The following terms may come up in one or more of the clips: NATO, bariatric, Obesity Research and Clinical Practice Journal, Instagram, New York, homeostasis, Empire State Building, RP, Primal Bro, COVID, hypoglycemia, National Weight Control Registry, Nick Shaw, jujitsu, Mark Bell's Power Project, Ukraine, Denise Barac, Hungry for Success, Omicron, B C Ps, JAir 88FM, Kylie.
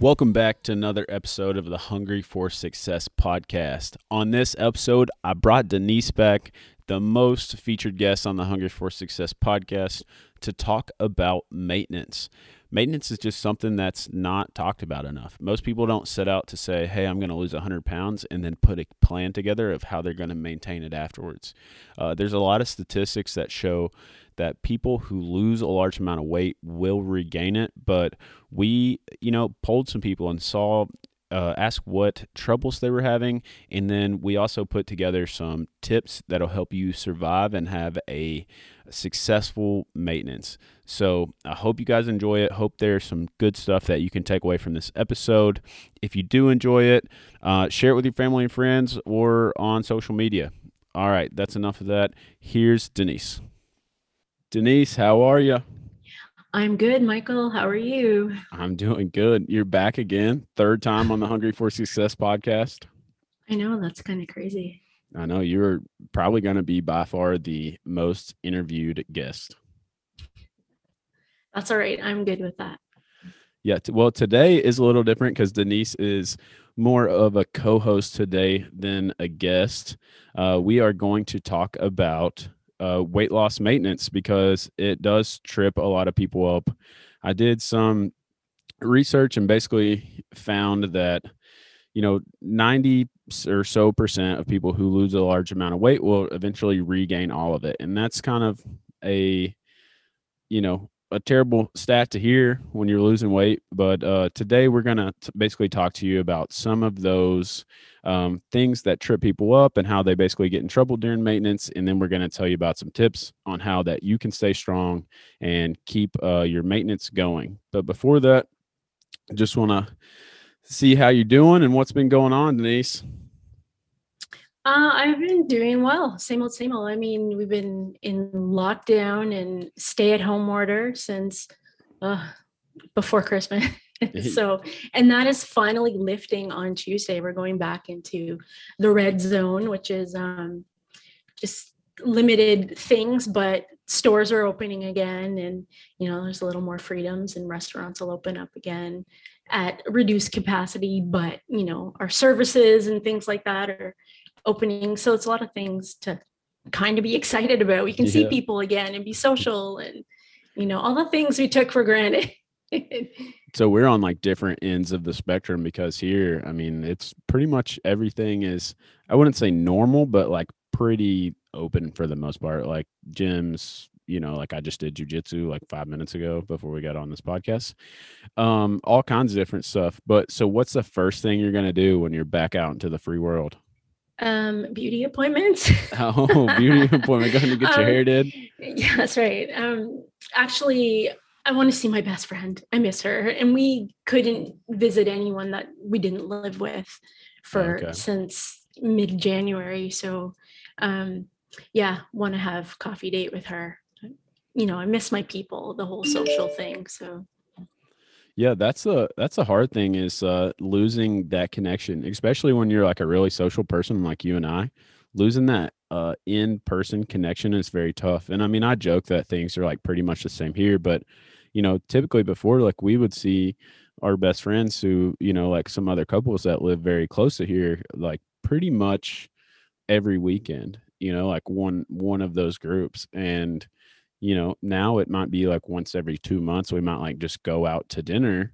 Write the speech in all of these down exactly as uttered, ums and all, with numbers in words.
Welcome back to another episode of the Hungry for Success podcast. On this episode, I brought Denise back, the most featured guest on the Hungry for Success podcast, to talk about maintenance. Maintenance is just something that's not talked about enough. Most people don't set out to say, hey, I'm going to lose one hundred pounds and then put a plan together of how they're going to maintain it afterwards. Uh, there's a lot of statistics that show that people who lose a large amount of weight will regain it. But we, you know, polled some people and saw, uh, asked what troubles they were having. And then we also put together some tips that'll help you survive and have a successful maintenance. So I hope you guys enjoy it. Hope there's some good stuff that you can take away from this episode. If you do enjoy it, uh, share it with your family and friends or on social media. All right, that's enough of that. Here's Denise. Denise, how are you? I'm good, Michael. How are you? I'm doing good. You're back again, third time on the Hungry for Success podcast. I know, that's kind of crazy. I know you're probably going to be by far the most interviewed guest. That's all right. I'm good with that. Yeah. T- well, today is a little different because Denise is more of a co-host today than a guest. Uh, we are going to talk about uh, weight loss maintenance because it does trip a lot of people up. I did some research and basically found that, you know, ninety or so percent of people who lose a large amount of weight will eventually regain all of it. And that's kind of a, you know, a terrible stat to hear when you're losing weight. But uh, today we're going to basically talk to you about some of those um, things that trip people up and how they basically get in trouble during maintenance. And then we're going to tell you about some tips on how that you can stay strong and keep uh, your maintenance going. But before that, I just want to see how you're doing and what's been going on, Denise. Uh, I've been doing well. Same old, same old. I mean, we've been in lockdown and stay-at-home order since uh, before Christmas. So, and that is finally lifting on Tuesday. We're going back into the red zone, which is um, just limited things, but stores are opening again. And, you know, there's a little more freedoms and restaurants will open up again at reduced capacity. But, you know, our services and things like that are opening. So it's a lot of things to kind of be excited about. We can yeah. see people again and be social and, you know, all the things we took for granted. So we're on like different ends of the spectrum because here, I mean, it's pretty much everything is, I wouldn't say normal, but like pretty open for the most part, like gyms, you know, like I just did jujitsu like five minutes ago before we got on this podcast, um, all kinds of different stuff. But so what's the first thing you're going to do when you're back out into the free world? Um, beauty appointments. Oh, beauty appointment. Going to get your um, hair did. Yeah, that's right. Um, actually, I want to see my best friend. I miss her. And we couldn't visit anyone that we didn't live with for okay. since mid-January. So, um, yeah, want to have coffee date with her. You know, I miss my people, the whole social thing. So yeah, that's a that's a hard thing is uh, losing that connection, especially when you're like a really social person like you and I. Losing that uh, in-person connection is very tough. And I mean, I joke that things are like pretty much the same here, but you know, typically before, like we would see our best friends who, you know, like some other couples that live very close to here, like pretty much every weekend. You know, like one one of those groups, and you know, now it might be like once every two months, we might like just go out to dinner.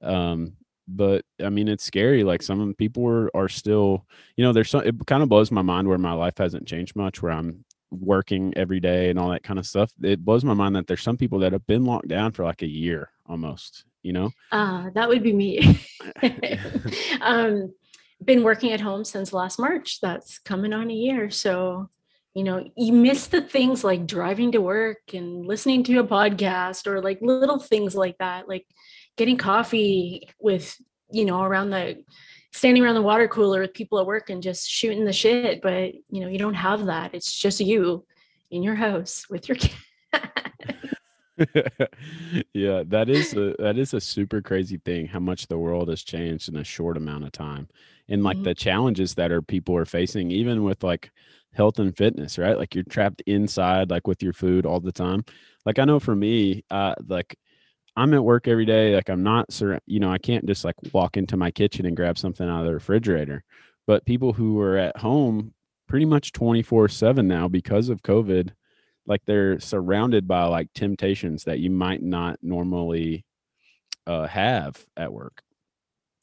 Um, but I mean, it's scary. Like some people are, are still, you know, there's some, it kind of blows my mind where my life hasn't changed much, where I'm working every day and all that kind of stuff. It blows my mind that there's some people that have been locked down for like a year almost, you know? Uh, that would be me. um, been working at home since last March. That's coming on a year. So you know, you miss the things like driving to work and listening to a podcast or like little things like that, like getting coffee with, you know, around the, standing around the water cooler with people at work and just shooting the shit. But, you know, you don't have that. It's just you in your house with your cat. Yeah, that is a, that is a super crazy thing, how much the world has changed in a short amount of time. And like mm-hmm. the challenges that our people are facing, even with like health and fitness, right? Like you're trapped inside, like with your food all the time. Like I know for me, uh, like I'm at work every day. Like I'm not, sur- you know, I can't just like walk into my kitchen and grab something out of the refrigerator. But people who are at home pretty much twenty-four seven now because of COVID, like they're surrounded by like temptations that you might not normally uh, have at work.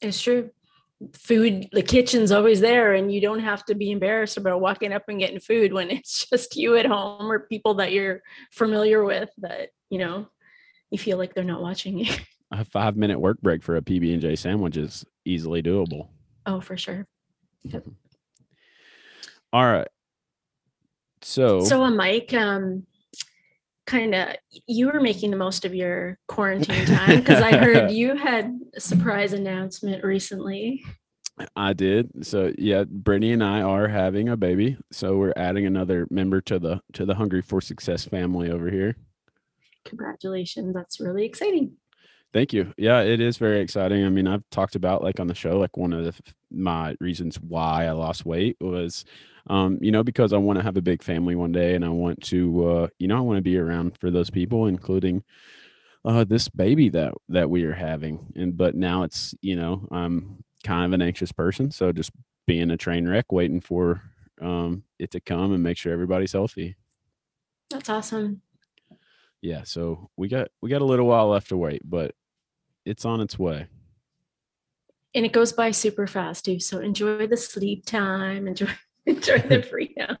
It's true. Food, the kitchen's always there, and you don't have to be embarrassed about walking up and getting food when it's just you at home or people that you're familiar with that, you know, you feel like they're not watching you. A five minute work break for a P B and J sandwich is easily doable. Oh, for sure. Yep. All right. So, so uh, Mike, um, kind of, you were making the most of your quarantine time because I heard you had a surprise announcement recently. I did. So yeah, Brittany and I are having a baby. So we're adding another member to the to the Hungry for Success family over here. Congratulations. That's really exciting. Thank you. Yeah, it is very exciting. I mean, I've talked about like on the show, like one of the, my reasons why I lost weight was, um, you know, because I want to have a big family one day, and I want to, uh, you know, I want to be around for those people, including uh, this baby that, that we are having. And, but now it's, you know, I'm kind of an anxious person. So just being a train wreck, waiting for um, it to come and make sure everybody's healthy. That's awesome. Yeah, so we got we got a little while left to wait, but it's on its way. And it goes by super fast too. So enjoy the sleep time, enjoy enjoy the freedom.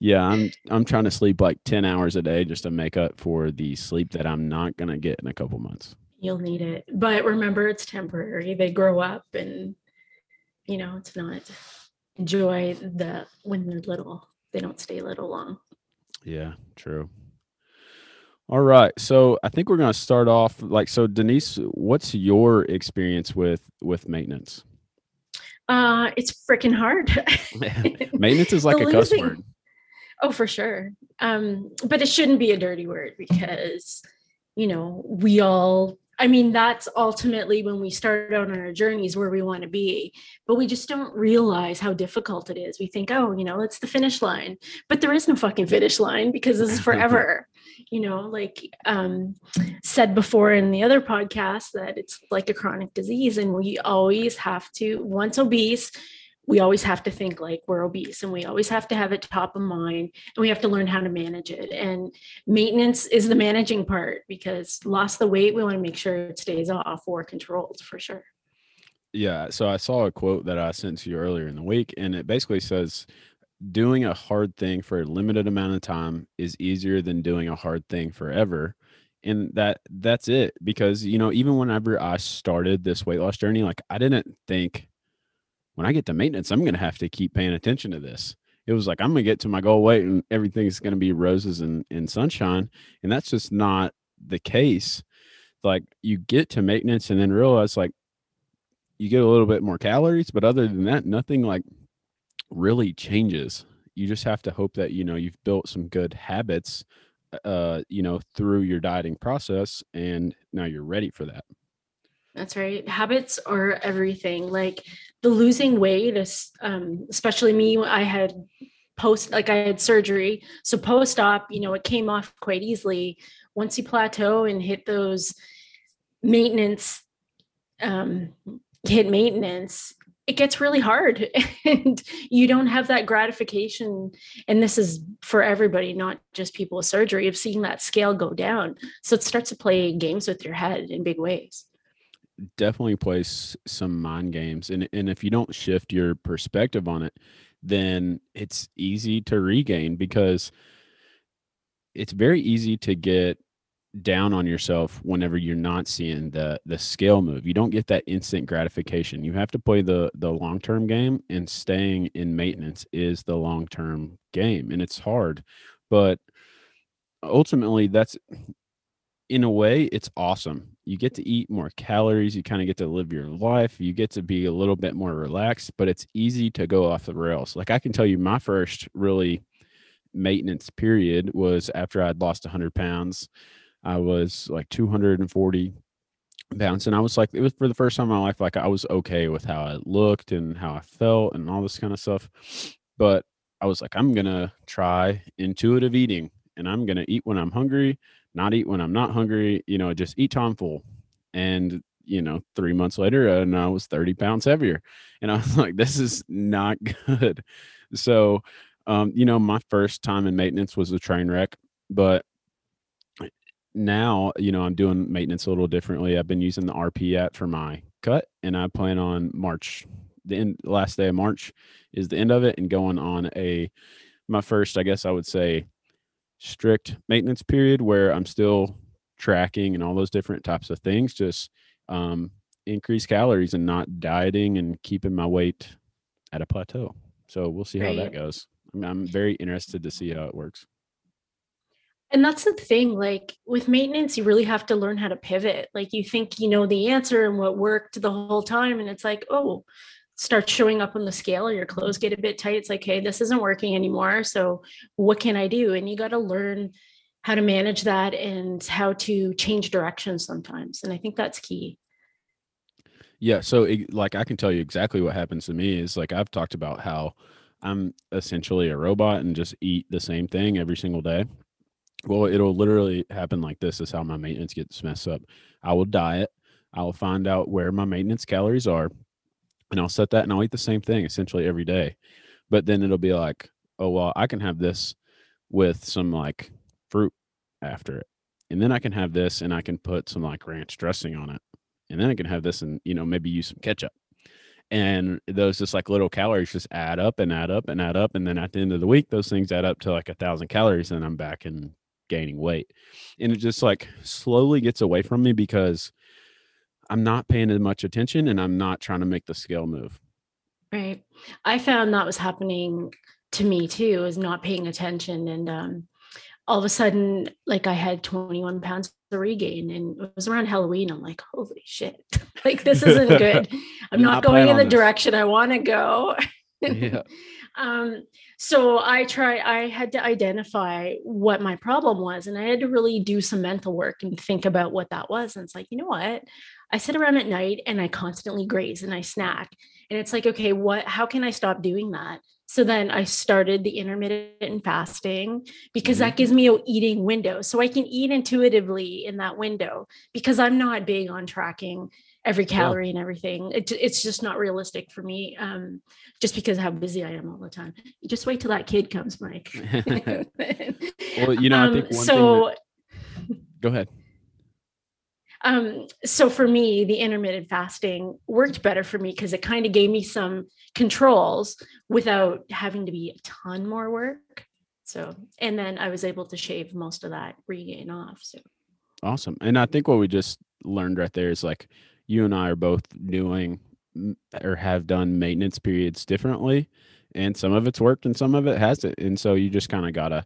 Yeah, I'm I'm trying to sleep like ten hours a day just to make up for the sleep that I'm not going to get in a couple months. You'll need it. But remember, it's temporary. They grow up, and you know, it's not enjoy the when they're little. They don't stay little long. Yeah, true. All right. So I think we're going to start off like, so Denise, what's your experience with, with maintenance? Uh, it's freaking hard. Maintenance is like a cuss word. Oh, for sure. Um, but it shouldn't be a dirty word because, you know, we all, I mean, that's ultimately when we start out on our journeys where we want to be, but we just don't realize how difficult it is. We think, oh, you know, it's the finish line, but there is no fucking finish line because this is forever. You know, like um, said before in the other podcast that it's like a chronic disease, and we always have to, once obese, we always have to think like we're obese, and we always have to have it top of mind, and we have to learn how to manage it. And maintenance is the managing part because lost the weight, we want to make sure it stays off or controlled for sure. Yeah. So I saw a quote that I sent to you earlier in the week, and it basically says, doing a hard thing for a limited amount of time is easier than doing a hard thing forever. And that that's it, because, you know, even whenever I started this weight loss journey, like I didn't think, when I get to maintenance, I'm going to have to keep paying attention to this. It was like, I'm going to get to my goal weight and everything's going to be roses and, and sunshine. And that's just not the case. Like you get to maintenance and then realize like you get a little bit more calories, but other than that, nothing like really changes. You just have to hope that, you know, you've built some good habits, uh, you know, through your dieting process, and now you're ready for that. That's right. Habits are everything. Like the losing weight, um, especially me, I had post, like I had surgery. So post-op, you know, it came off quite easily. Once you plateau and hit those maintenance, um, hit maintenance, it gets really hard and you don't have that gratification. And this is for everybody, not just people with surgery, of seeing that scale go down. So it starts to play games with your head in big ways. Definitely plays some mind games. And and if you don't shift your perspective on it, then it's easy to regain, because it's very easy to get down on yourself whenever you're not seeing the the scale move. You don't get that instant gratification. You have to play the the long-term game, and staying in maintenance is the long-term game. And it's hard, but ultimately that's, in a way, it's awesome. You get to eat more calories. You kind of get to live your life. You get to be a little bit more relaxed, but it's easy to go off the rails. Like I can tell you my first really maintenance period was after I'd lost one hundred pounds. I was like two hundred forty pounds. And I was like, it was for the first time in my life, like I was okay with how I looked and how I felt and all this kind of stuff. But I was like, I'm going to try intuitive eating, and I'm going to eat when I'm hungry. not eat when I'm not hungry, you know, just eat till I'm full. And, you know, three months later, uh, and I was thirty pounds heavier. And I was like, this is not good. So, um, you know, my first time in maintenance was a train wreck, but now, you know, I'm doing maintenance a little differently. I've been using the R P app for my cut, and I plan on March, the end, last day of March is the end of it, and going on a, my first, I guess I would say, strict maintenance period where I'm still tracking and all those different types of things, just um, increase calories and not dieting and keeping my weight at a plateau. So we'll see right. how that goes. I mean, I'm very interested to see how it works. And that's the thing, like with maintenance, you really have to learn how to pivot. Like you think, you know, the answer and what worked the whole time. And it's like, oh, start showing up on the scale or your clothes get a bit tight. It's like, hey, this isn't working anymore. So what can I do? And you got to learn how to manage that and how to change direction sometimes. And I think that's key. Yeah. So it, like, I can tell you exactly what happens to me is like, I've talked about how I'm essentially a robot and just eat the same thing every single day. Well, it'll literally happen like this. This is how my maintenance gets messed up. I will diet. I will find out where my maintenance calories are, and I'll set that, and I'll eat the same thing essentially every day. But then it'll be like, oh, well, I can have this with some like fruit after it. And then I can have this, and I can put some like ranch dressing on it. And then I can have this and, you know, maybe use some ketchup. And those just like little calories just add up and add up and add up. And then at the end of the week, those things add up to like a thousand calories, and I'm back in gaining weight. And it just like slowly gets away from me because I'm not paying as much attention, and I'm not trying to make the scale move. Right. I found that was happening to me too, is not paying attention. And um, all of a sudden, like I had twenty-one pounds to regain, and it was around Halloween. I'm like, holy shit, like this isn't good. I'm not, not going in the this. direction I want to go. Yeah. Um, so I try, I had to identify what my problem was, and I had to really do some mental work and think about what that was. And it's like, you know what? I sit around at night and I constantly graze and I snack, and it's like, okay, what, how can I stop doing that? So then I started the intermittent fasting, because mm-hmm. that gives me an eating window. So I can eat intuitively in that window, because I'm not big on tracking every calorie yeah. and everything. It, it's just not realistic for me, um, just because of how busy I am all the time. Just wait till that kid comes, Mike. Well, you know, I think one um, so, thing that... Go ahead. Um, so for me, the intermittent fasting worked better for me, because it kind of gave me some controls without having to be a ton more work. So, and then I was able to shave most of that regain off. So awesome. And I think what we just learned right there is like, you and I are both doing or have done maintenance periods differently, and some of it's worked and some of it hasn't. And so you just kind of got to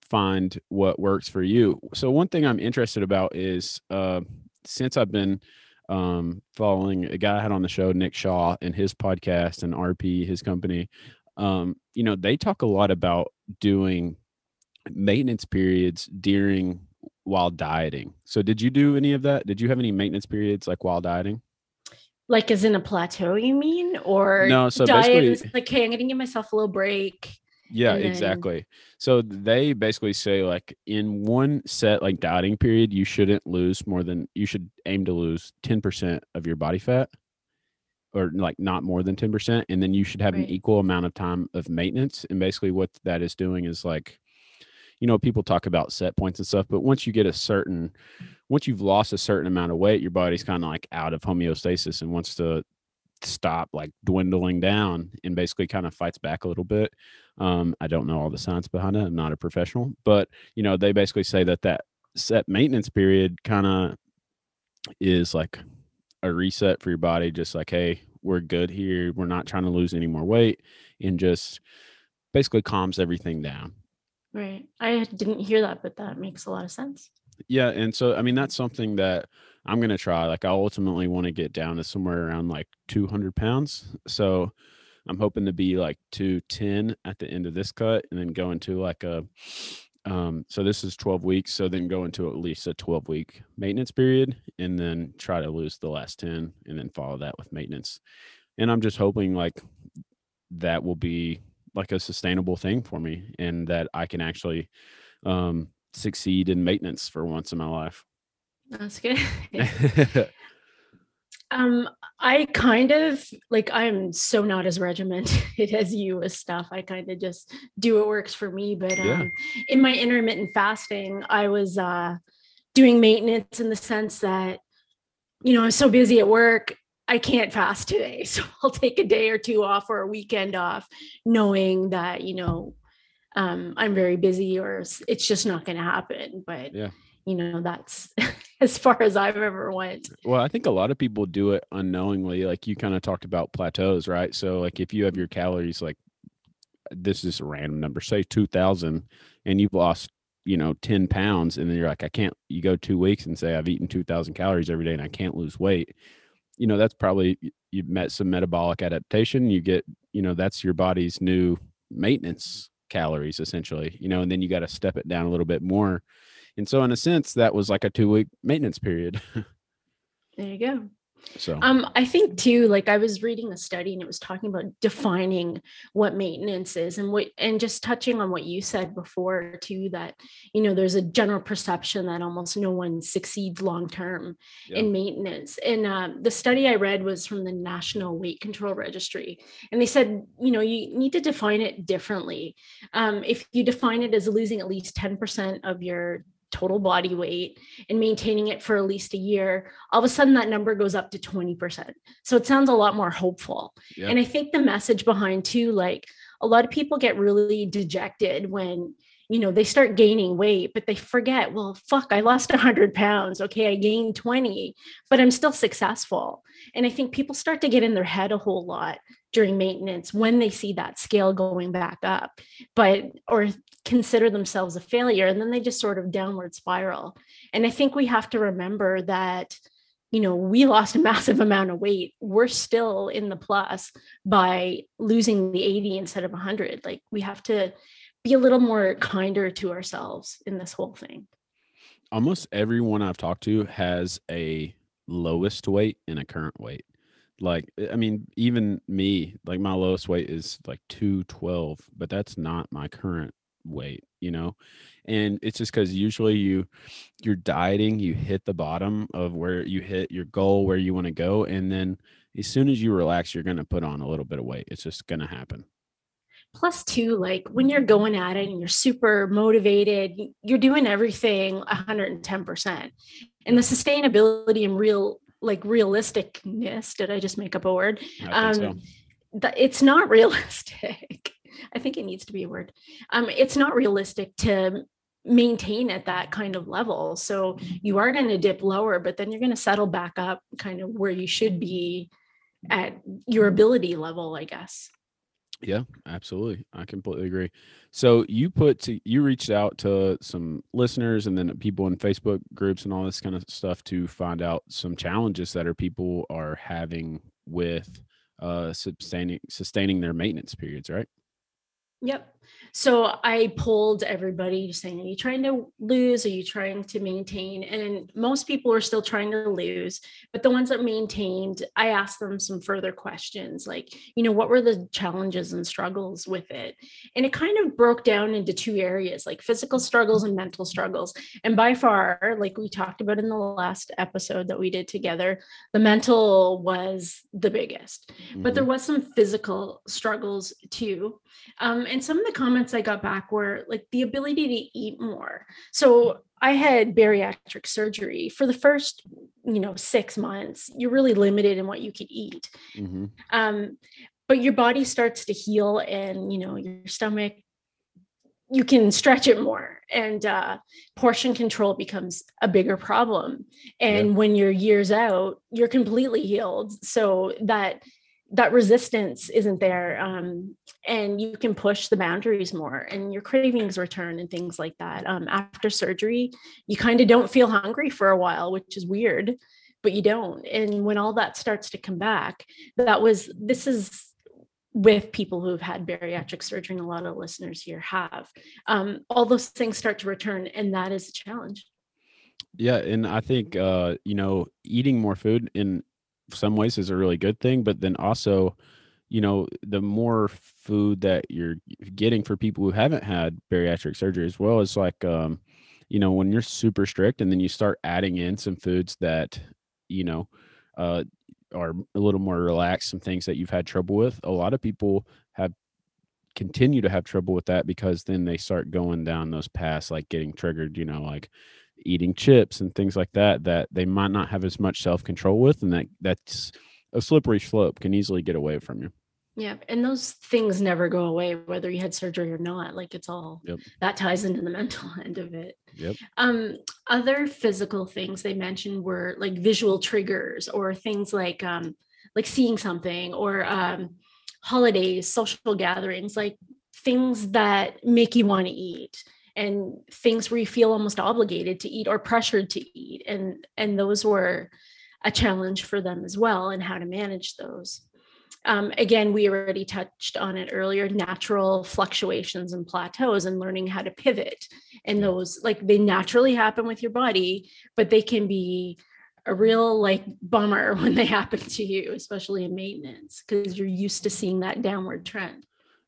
find what works for you. So one thing I'm interested about is, uh, since I've been um, following a guy I had on the show, Nick Shaw, and his podcast, and R P, his company, um, you know, they talk a lot about doing maintenance periods during while dieting. So did you do any of that? Did you have any maintenance periods like while dieting? Like as in a plateau, you mean? Or no, so diet is like, hey, I'm going to give myself a little break. Yeah, then... exactly. So they basically say like in one set, like dieting period, you shouldn't lose more than, you should aim to lose ten percent of your body fat, or like not more than ten percent. And then you should have right. an equal amount of time of maintenance. And basically what that is doing is like, you know, people talk about set points and stuff, but once you get a certain, once you've lost a certain amount of weight, your body's kind of like out of homeostasis and wants to stop like dwindling down, and basically kind of fights back a little bit. Um, I don't know all the science behind it. I'm not a professional, but you know, they basically say that that set maintenance period kind of is like a reset for your body. Just like, hey, we're good here. We're not trying to lose any more weight, and just basically calms everything down. Right. I didn't hear that, but that makes a lot of sense. Yeah. And so, I mean, that's something that I'm going to try. Like I ultimately want to get down to somewhere around like two hundred pounds. So I'm hoping to be like two ten at the end of this cut, and then go into like a, um, so this is twelve weeks. So then go into at least a twelve week maintenance period, and then try to lose the last ten, and then follow that with maintenance. And I'm just hoping like that will be like a sustainable thing for me, and that I can actually, um, succeed in maintenance for once in my life. That's good. um, I kind of like, I'm so not as regimented as you with stuff. I kind of just do what works for me. But um, yeah. in my intermittent fasting, I was uh, doing maintenance in the sense that, you know, I'm so busy at work, I can't fast today. So I'll take a day or two off or a weekend off, knowing that, you know, um, I'm very busy or it's just not going to happen. But yeah. you know, that's as far as I've ever went. Well, I think a lot of people do it unknowingly. Like you kind of talked about plateaus, right? So like if you have your calories, like this is a random number, say two thousand, and you've lost, you know, ten pounds. And then you're like, I can't, you go two weeks and say, I've eaten two thousand calories every day and I can't lose weight. You know, that's probably, you've met some metabolic adaptation. You get, you know, that's your body's new maintenance calories essentially, you know, and then you got to step it down a little bit more. And so in a sense, that was like a two week maintenance period. There you go. So um, I think too, like I was reading a study and it was talking about defining what maintenance is and what, and just touching on what you said before too, that, you know, there's a general perception that almost no one succeeds long-term yeah. in maintenance. And um, the study I read was from the National Weight Control Registry. And they said, you know, you need to define it differently. Um, if you define it as losing at least ten percent of your total body weight and maintaining it for at least a year, all of a sudden that number goes up to twenty percent. So it sounds a lot more hopeful. Yeah. And I think the message behind too, like a lot of people get really dejected when, you know, they start gaining weight, but they forget, well, fuck, I lost a hundred pounds. Okay. I gained twenty, but I'm still successful. And I think people start to get in their head a whole lot during maintenance when they see that scale going back up, but, or consider themselves a failure. And then they just sort of downward spiral. And I think we have to remember that, you know, we lost a massive amount of weight. We're still in the plus by losing the eighty instead of a hundred. Like we have to be a little more kinder to ourselves in this whole thing. Almost everyone I've talked to has a lowest weight and a current weight. Like, I mean, even me, like my lowest weight is like two twelve, but that's not my current weight, you know? And it's just because usually you, you're dieting, you hit the bottom of where you hit your goal, where you want to go. And then as soon as you relax, you're going to put on a little bit of weight. It's just going to happen. Plus two, like when you're going at it and you're super motivated, you're doing everything one hundred ten percent. And the sustainability and real, like realisticness, did I just make up a word? Um, so. th- it's not realistic. I think it needs to be a word. Um, it's not realistic to maintain at that kind of level. So you are going to dip lower, but then you're going to settle back up kind of where you should be at your ability level, I guess. Yeah, absolutely. I completely agree. So you put to, you reached out to some listeners and then people in Facebook groups and all this kind of stuff to find out some challenges that are people are having with uh, sustaining sustaining their maintenance periods, right? Yep. So I polled everybody saying, are you trying to lose? Are you trying to maintain? And most people are still trying to lose, but the ones that maintained, I asked them some further questions, like, you know, what were the challenges and struggles with it? And it kind of broke down into two areas, like physical struggles and mental struggles. And by far, like we talked about in the last episode that we did together, the mental was the biggest, mm-hmm. but there was some physical struggles too. Um, and some of the comments I got back were like the ability to eat more. So I had bariatric surgery for the first, you know, six months, you're really limited in what you could eat. Mm-hmm. Um, but your body starts to heal and, you know, your stomach, you can stretch it more and uh, portion control becomes a bigger problem. And yeah. when you're years out, you're completely healed. So that that resistance isn't there. Um, and you can push the boundaries more and your cravings return and things like that. Um, after surgery, you kind of don't feel hungry for a while, which is weird, but you don't. And when all that starts to come back, that was, this is with people who've had bariatric surgery and a lot of listeners here have, um, all those things start to return. And that is a challenge. Yeah. And I think, uh, you know, eating more food in some ways is a really good thing, but then also, you know, the more food that you're getting for people who haven't had bariatric surgery as well, is like um you know, when you're super strict and then you start adding in some foods that, you know, uh, are a little more relaxed, some things that you've had trouble with, a lot of people have continue to have trouble with that because then they start going down those paths, like getting triggered, you know, like eating chips and things like that, that they might not have as much self-control with. And that that's a slippery slope, can easily get away from you. Yeah. And those things never go away, whether you had surgery or not. Like it's all, yep. that ties into the mental end of it. Yep. Um, other physical things they mentioned were like visual triggers or things like, um, like seeing something or, um, holidays, social gatherings, like things that make you want to eat and things where you feel almost obligated to eat or pressured to eat. And, and those were a challenge for them as well, and how to manage those. Um, again, we already touched on it earlier, natural fluctuations and plateaus and learning how to pivot. And those, like, they naturally happen with your body, but they can be a real like bummer when they happen to you, especially in maintenance, because you're used to seeing that downward trend.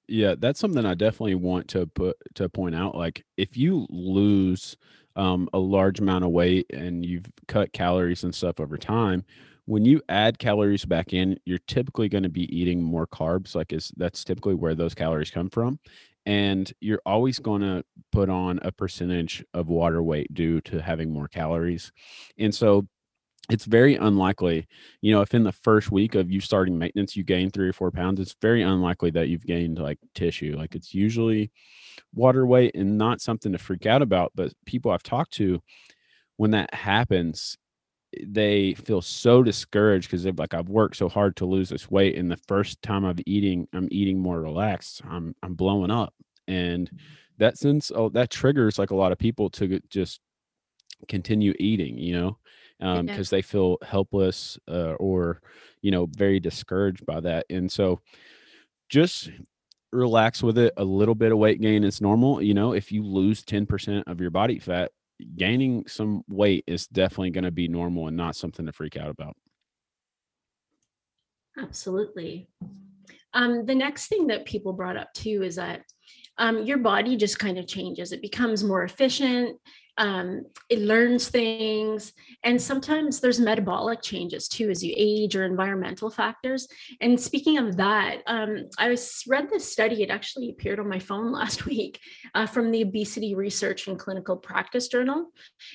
Yeah, that's something I definitely want to put to point out. Like if you lose um, a large amount of weight and you've cut calories and stuff over time, when you add calories back in, you're typically going to be eating more carbs. Like is that's typically where those calories come from. And you're always going to put on a percentage of water weight due to having more calories. And so it's very unlikely, you know, if in the first week of you starting maintenance, you gain three or four pounds, it's very unlikely that you've gained like tissue. Like it's usually water weight, and not something to freak out about. But people I've talked to, when that happens, they feel so discouraged because they're like, I've worked so hard to lose this weight, and the first time I'm eating, I'm eating more relaxed. I'm I'm blowing up. And that sense, oh, that triggers like a lot of people to just continue eating, you know, um, because they feel helpless uh, or, you know, very discouraged by that. And so just relax with it. A little bit of weight gain is normal. You know, if you lose ten percent of your body fat, gaining some weight is definitely going to be normal and not something to freak out about. Absolutely. Um, the next thing that people brought up too is that um, your body just kind of changes. It becomes more efficient. Um, it learns things, and sometimes there's metabolic changes too as you age or environmental factors. And speaking of that, um, I was, read this study, it actually appeared on my phone last week uh, from the Obesity Research and Clinical Practice Journal.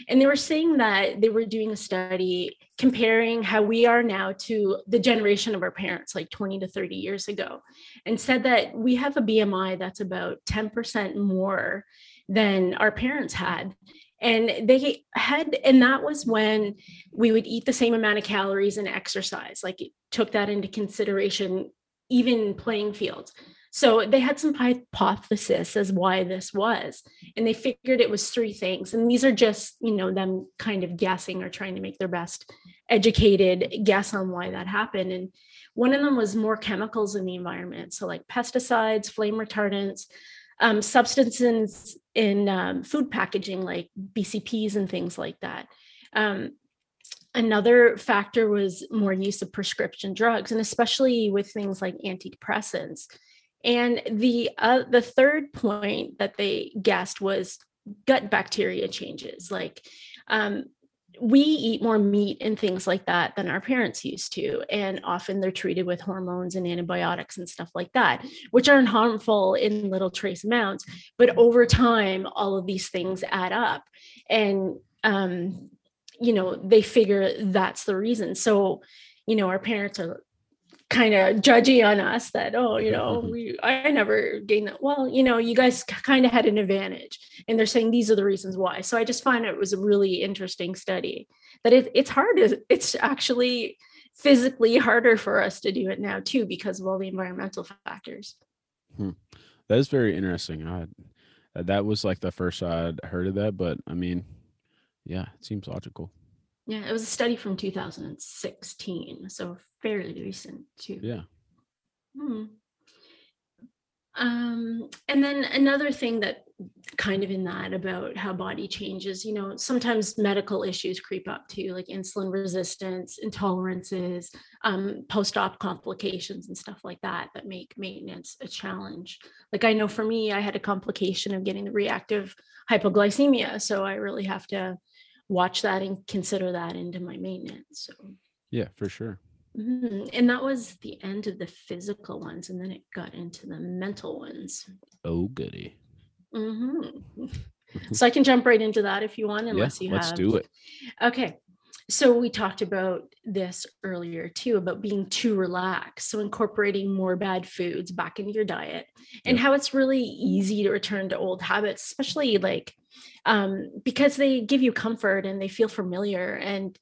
And they were saying that they were doing a study comparing how we are now to the generation of our parents, like twenty to thirty years ago, and said that we have a B M I that's about ten percent more than our parents had. And they had, and that was when we would eat the same amount of calories and exercise. Like it took that into consideration, even playing fields. So they had some hypothesis as why this was, and they figured it was three things. And these are just, you know, them kind of guessing or trying to make their best educated guess on why that happened. And one of them was more chemicals in the environment. So like pesticides, flame retardants, Um, substances in um, food packaging, like B C Ps and things like that. Um, another factor was more use of prescription drugs, and especially with things like antidepressants. And the uh, the third point that they guessed was gut bacteria changes. Like um, we eat more meat and things like that than our parents used to, and often they're treated with hormones and antibiotics and stuff like that, which aren't harmful in little trace amounts, but over time all of these things add up. And um you know, they figure that's the reason. So, you know, our parents are kind of judgy on us that, oh, you know, we I never gained that. Well, you know, you guys kind of had an advantage, and they're saying these are the reasons why. So I just find it was a really interesting study that it, it's hard. It's actually physically harder for us to do it now too, because of all the environmental factors. Hmm. That is very interesting. I, that was like the first I'd heard of that, but I mean, yeah, it seems logical. Yeah, it was a study from two thousand sixteen, so fairly recent too. Yeah. Hmm. Um, and then another thing that kind of in that about how body changes, you know, sometimes medical issues creep up too, like insulin resistance, intolerances, um, post-op complications and stuff like that, that make maintenance a challenge. Like I know for me, I had a complication of getting the reactive hypoglycemia. So I really have to watch that and consider that into my maintenance. So yeah, for sure. Mm-hmm. And that was the end of the physical ones. And then it got into the mental ones. Oh, goody. Mm-hmm. So I can jump right into that if you want, unless yeah, you have. Let's do it. Okay. So we talked about this earlier too, about being too relaxed. So incorporating more bad foods back into your diet and yeah. how it's really easy to return to old habits, especially like um, because they give you comfort and they feel familiar and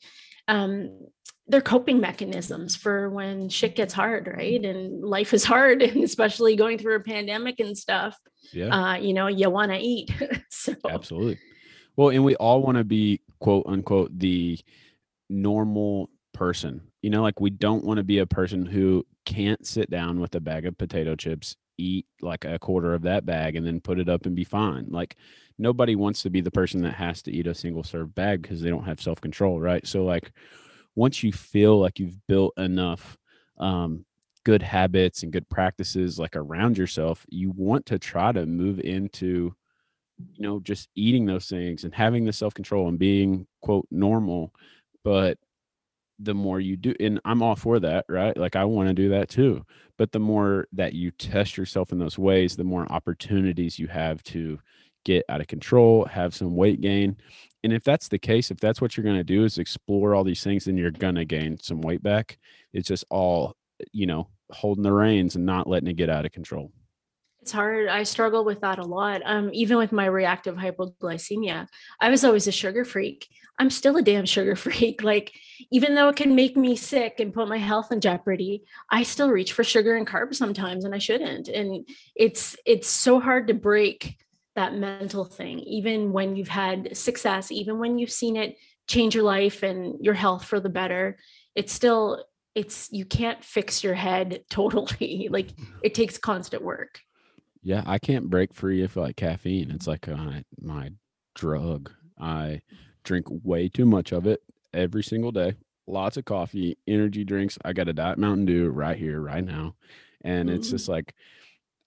um, they're coping mechanisms for when shit gets hard, right? And life is hard, and especially going through a pandemic and stuff. Yeah, uh, you know, you want to eat. So. Absolutely. Well, and we all want to be quote unquote the normal person. You know, like we don't want to be a person who can't sit down with a bag of potato chips, eat like a quarter of that bag and then put it up and be fine. Like nobody wants to be the person that has to eat a single serve bag because they don't have self-control. Right. So like once you feel like you've built enough um, good habits and good practices like around yourself, you want to try to move into, you know, just eating those things and having the self-control and being quote normal. But the more you do, and I'm all for that, right? Like I want to do that too. But the more that you test yourself in those ways, the more opportunities you have to get out of control, have some weight gain. And if that's the case, if that's what you're going to do is explore all these things, then you're going to gain some weight back. It's just all, you know, holding the reins and not letting it get out of control. It's hard. I struggle with that a lot. Um, even with my reactive hypoglycemia, I was always a sugar freak. I'm still a damn sugar freak. Like, even though it can make me sick and put my health in jeopardy, I still reach for sugar and carbs sometimes, and I shouldn't. And it's, it's so hard to break that mental thing, even when you've had success, even when you've seen it change your life and your health for the better. It's still, it's, you can't fix your head totally. Like it takes constant work. Yeah, I can't break free of like caffeine. It's like uh, my drug. I drink way too much of it every single day. Lots of coffee, energy drinks. I got a Diet Mountain Dew right here, right now. And mm-hmm. it's just like,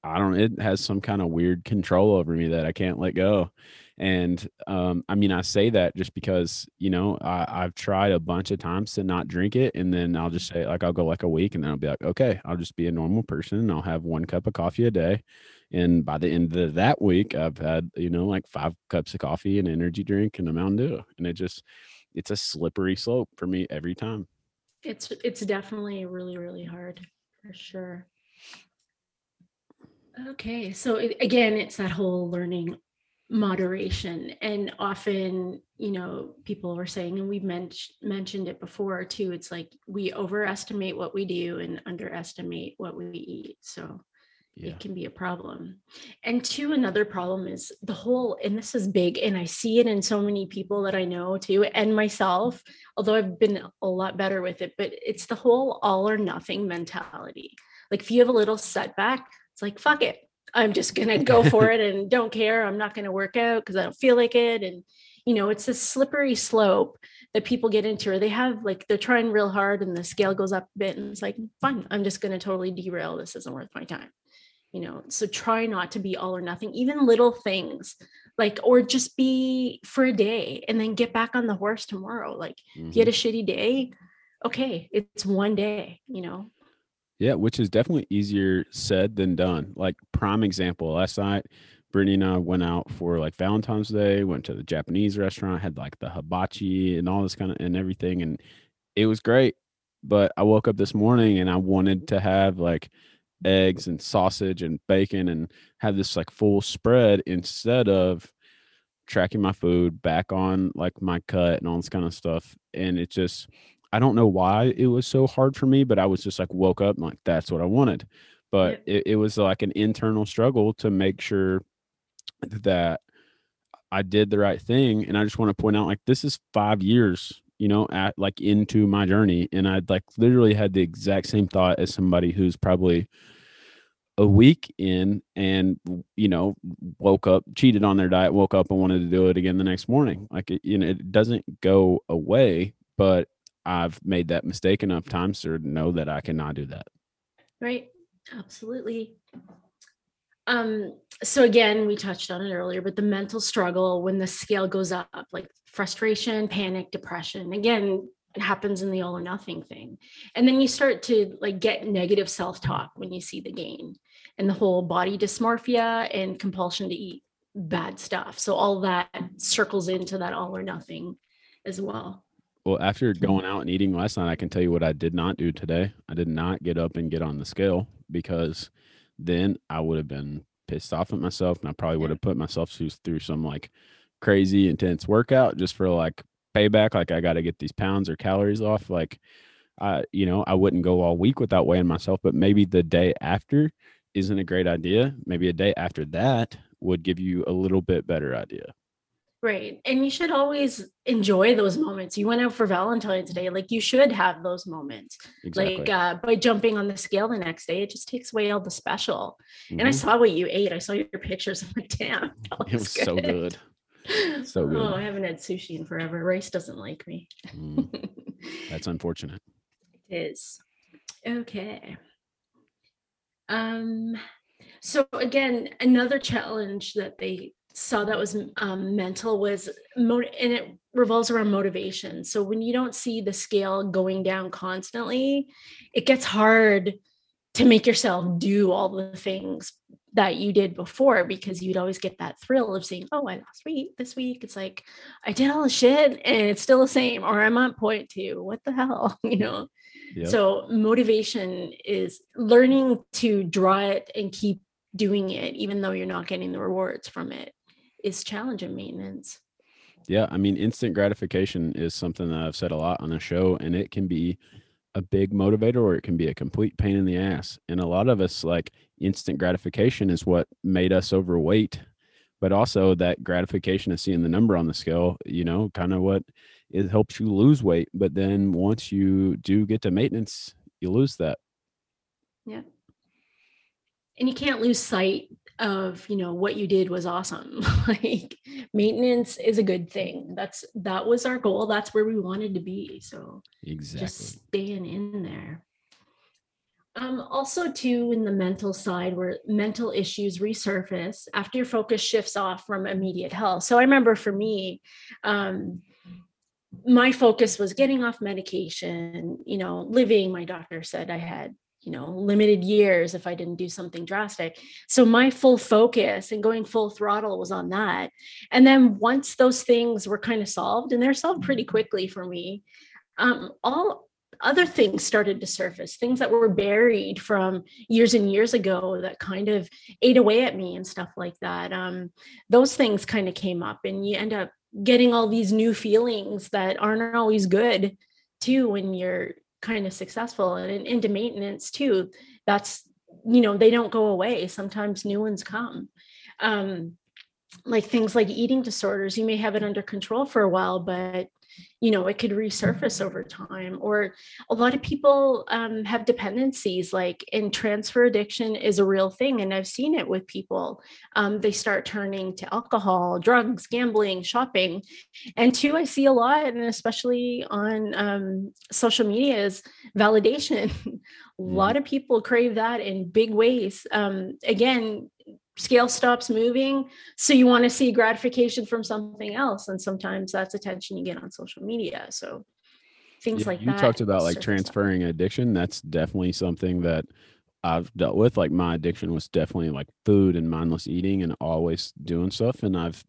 I don't, it has some kind of weird control over me that I can't let go. And um, I mean, I say that just because, you know, I, I've tried a bunch of times to not drink it. And then I'll just say like, I'll go like a week and then I'll be like, okay, I'll just be a normal person and I'll have one cup of coffee a day. And by the end of that week, I've had, you know, like five cups of coffee, an energy drink and a Mountain Dew. And it just, it's a slippery slope for me every time. It's, it's definitely really, really hard for sure. Okay. So it, again, it's that whole learning moderation. And often, you know, people were saying, and we've men- mentioned it before too, it's like we overestimate what we do and underestimate what we eat. So yeah. It can be a problem. And two, another problem is the whole, and this is big, and I see it in so many people that I know too, and myself, although I've been a lot better with it, but it's the whole all or nothing mentality. Like if you have a little setback, it's like, fuck it. I'm just going to go for it and don't care. I'm not going to work out because I don't feel like it. And, you know, it's this slippery slope that people get into, or they have like, they're trying real hard and the scale goes up a bit and it's like, fine, I'm just going to totally derail. This isn't worth my time. You know, so try not to be all or nothing, even little things like, or just be for a day and then get back on the horse tomorrow. Like mm-hmm. if you had a shitty day, okay, it's one day, you know? Yeah, which is definitely easier said than done. Like prime example, last night, Brittany and I went out for like Valentine's Day, went to the Japanese restaurant, had like the hibachi and all this kind of and everything. And it was great. But I woke up this morning and I wanted to have like eggs and sausage and bacon and have this like full spread instead of tracking my food back on like my cut and all this kind of stuff. And it just... I don't know why it was so hard for me, but I was just like woke up and like, that's what I wanted. But yeah. it, it was like an internal struggle to make sure that I did the right thing. And I just want to point out like, this is five years, you know, at like into my journey. And I'd like literally had the exact same thought as somebody who's probably a week in and, you know, woke up, cheated on their diet, woke up and wanted to do it again the next morning. Like, it, you know, it doesn't go away, but I've made that mistake enough times to know that I cannot do that. Right. Absolutely. Um, so again, we touched on it earlier, but the mental struggle when the scale goes up, like frustration, panic, depression, again, it happens in the all or nothing thing. And then you start to like get negative self-talk when you see the gain and the whole body dysmorphia and compulsion to eat bad stuff. So all that circles into that all or nothing as well. Well, after going out and eating last night, I can tell you what I did not do today. I did not get up and get on the scale, because then I would have been pissed off at myself, and I probably would have put myself through, through some like crazy intense workout just for like payback. Like, I got to get these pounds or calories off. Like, I, you know, I wouldn't go all week without weighing myself, but maybe the day after isn't a great idea. Maybe a day after that would give you a little bit better idea. Right. And you should always enjoy those moments. You went out for Valentine's Day. Like, you should have those moments. Exactly. Like uh, by jumping on the scale the next day, it just takes away all the special. Mm-hmm. And I saw what you ate. I saw your pictures. I'm like, damn. That was it was good. so good. So good. Oh, I haven't had sushi in forever. Rice doesn't like me. Mm. That's unfortunate. It is. Okay. Um. So again, another challenge that they saw that was um, mental was, mot- and it revolves around motivation. So when you don't see the scale going down constantly, it gets hard to make yourself do all the things that you did before, because you'd always get that thrill of saying, oh, I lost weight this week. It's like, I did all the shit and it's still the same, or I'm on point two. What the hell, you know? Yep. So motivation is learning to draw it and keep doing it, even though you're not getting the rewards from it, is challenge and maintenance. Yeah. I mean, instant gratification is something that I've said a lot on the show, and it can be a big motivator, or it can be a complete pain in the ass. And a lot of us, like, instant gratification is what made us overweight, but also that gratification of seeing the number on the scale, you know, kind of what it helps you lose weight. But then once you do get to maintenance, you lose that. Yeah. And you can't lose sight of, you know, what you did was awesome. Like, maintenance is a good thing. That's, that was our goal. That's where we wanted to be. So exactly, just staying in there. Um, also too, in the mental side, where mental issues resurface after your focus shifts off from immediate health. So I remember for me, um, my focus was getting off medication, you know, living, my doctor said I had, you know, limited years if I didn't do something drastic. So my full focus and going full throttle was on that. And then once those things were kind of solved, and they're solved pretty quickly for me, um, all other things started to surface, things that were buried from years and years ago that kind of ate away at me and stuff like that. Um, those things kind of came up, and you end up getting all these new feelings that aren't always good too when you're kind of successful. And into maintenance too, that's, you know, they don't go away. Sometimes new ones come. Um, like things like eating disorders, you may have it under control for a while, but, you know, it could resurface over time. Or a lot of people um, have dependencies, like, and transfer addiction is a real thing. And I've seen it with people. Um, they start turning to alcohol, drugs, gambling, shopping. And two, I see a lot, and especially on um, social media, is validation. A lot of people crave that in big ways. Um, again, scale stops moving, so you want to see gratification from something else, and sometimes that's attention you get on social media. So things yeah, like you that. You talked about like transferring stuff. Addiction. That's definitely something that I've dealt with. Like, my addiction was definitely like food and mindless eating and always doing stuff. And I've,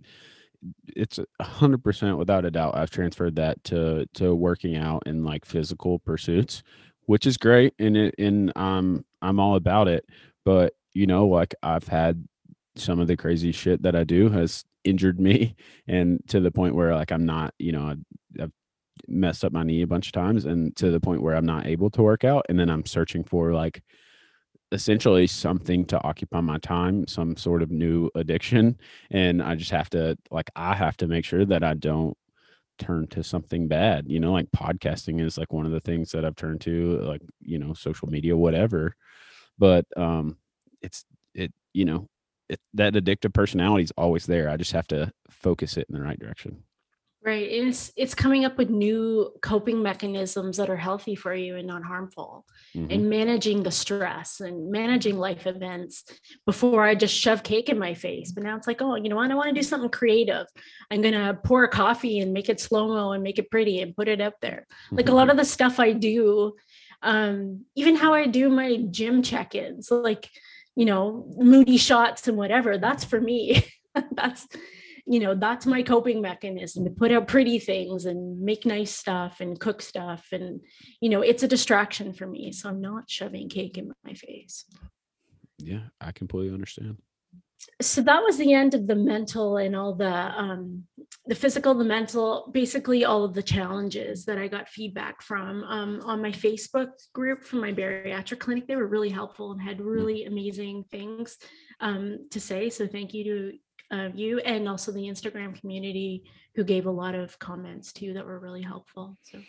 it's a hundred percent without a doubt, I've transferred that to to working out and like physical pursuits, which is great, and it, and um, I'm all about it. But, you know, like, I've had some of the crazy shit that I do has injured me, and to the point where, like, I'm not, you know, I, I've messed up my knee a bunch of times, and to the point where I'm not able to work out. And then I'm searching for, like, essentially something to occupy my time, some sort of new addiction. And I just have to, like, I have to make sure that I don't turn to something bad, you know, like podcasting is like one of the things that I've turned to, like, you know, social media, whatever. But, um, it's, it, you know, it, that addictive personality is always there. I just have to focus it in the right direction. Right. And it's, it's coming up with new coping mechanisms that are healthy for you and not harmful, mm-hmm. and managing the stress and managing life events. Before I just shoved cake in my face, but now it's like, oh, you know what? I want to do something creative. I'm going to pour coffee and make it slow-mo and make it pretty and put it up there. Mm-hmm. Like a lot of the stuff I do, um, even how I do my gym check-ins, like, you know, moody shots and whatever, that's for me. That's, you know, that's my coping mechanism, to put out pretty things and make nice stuff and cook stuff. And, you know, it's a distraction for me. So I'm not shoving cake in my face. Yeah, I completely understand. So that was the end of the mental and all the, um, the physical, the mental, basically all of the challenges that I got feedback from, um, on my Facebook group from my bariatric clinic. They were really helpful and had really amazing things, um, to say. So thank you to Uh, you and also the Instagram community who gave a lot of comments too that were really helpful. So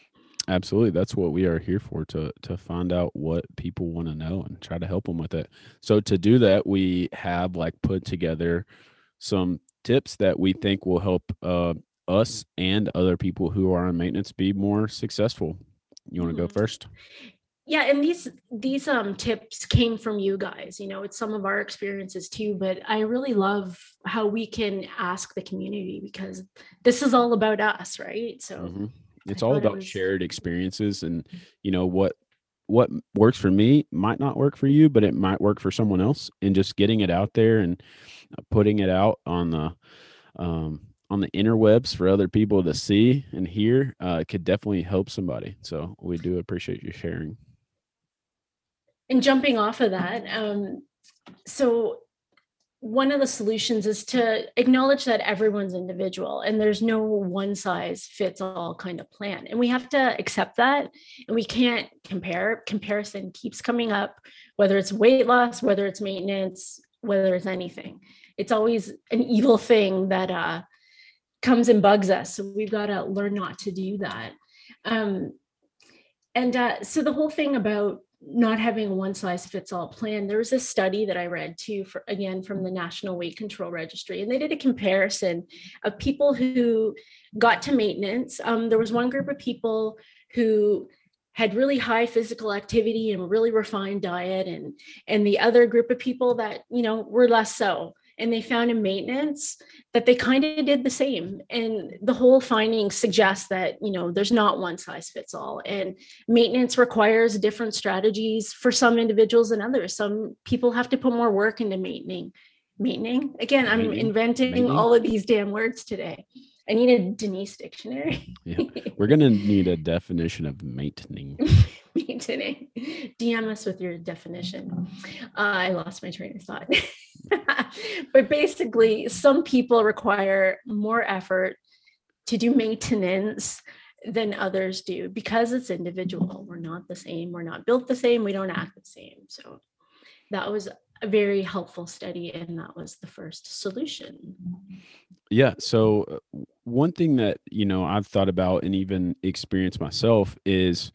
absolutely, that's what we are here for, to to find out what people want to know and try to help them with it. So to do that, we have like put together some tips that we think will help uh, us and other people who are on maintenance be more successful. You want to mm-hmm. go first? Yeah. And these, these um, tips came from you guys, you know, it's some of our experiences too, but I really love how we can ask the community, because this is all about us, right? So mm-hmm. it's I all about it was... shared experiences, and, you know, what, what works for me might not work for you, but it might work for someone else, and just getting it out there and putting it out on the, um, on the interwebs for other people to see and hear, uh, could definitely help somebody. So we do appreciate you sharing. And jumping off of that, um, so one of the solutions is to acknowledge that everyone's individual and there's no one size fits all kind of plan. And we have to accept that, and we can't compare. Comparison keeps coming up, whether it's weight loss, whether it's maintenance, whether it's anything. It's always an evil thing that uh, comes and bugs us. So we've got to learn not to do that. Um, and uh, so the whole thing about not having a one size fits all plan, there was a study that I read too, for, again, from the National Weight Control Registry, and they did a comparison of people who got to maintenance. Um, there was one group of people who had really high physical activity and a really refined diet, and, and the other group of people that, you know, were less so. And they found in maintenance that they kind of did the same. And the whole findings suggest that, you know, there's not one size fits all. And maintenance requires different strategies for some individuals than others. Some people have to put more work into maintaining. Maintaining? Again, I'm Maintaining. inventing Maintaining. all of these damn words today. I need a Denise dictionary. Yeah. We're going to need a definition of maintaining. Maintaining. D M us with your definition. Uh, I lost my train of thought. But basically, some people require more effort to do maintenance than others do, because it's individual. We're not the same. We're not built the same. We don't act the same. So that was a very helpful study, and that was the first solution. Yeah. So one thing that, you know, I've thought about and even experienced myself is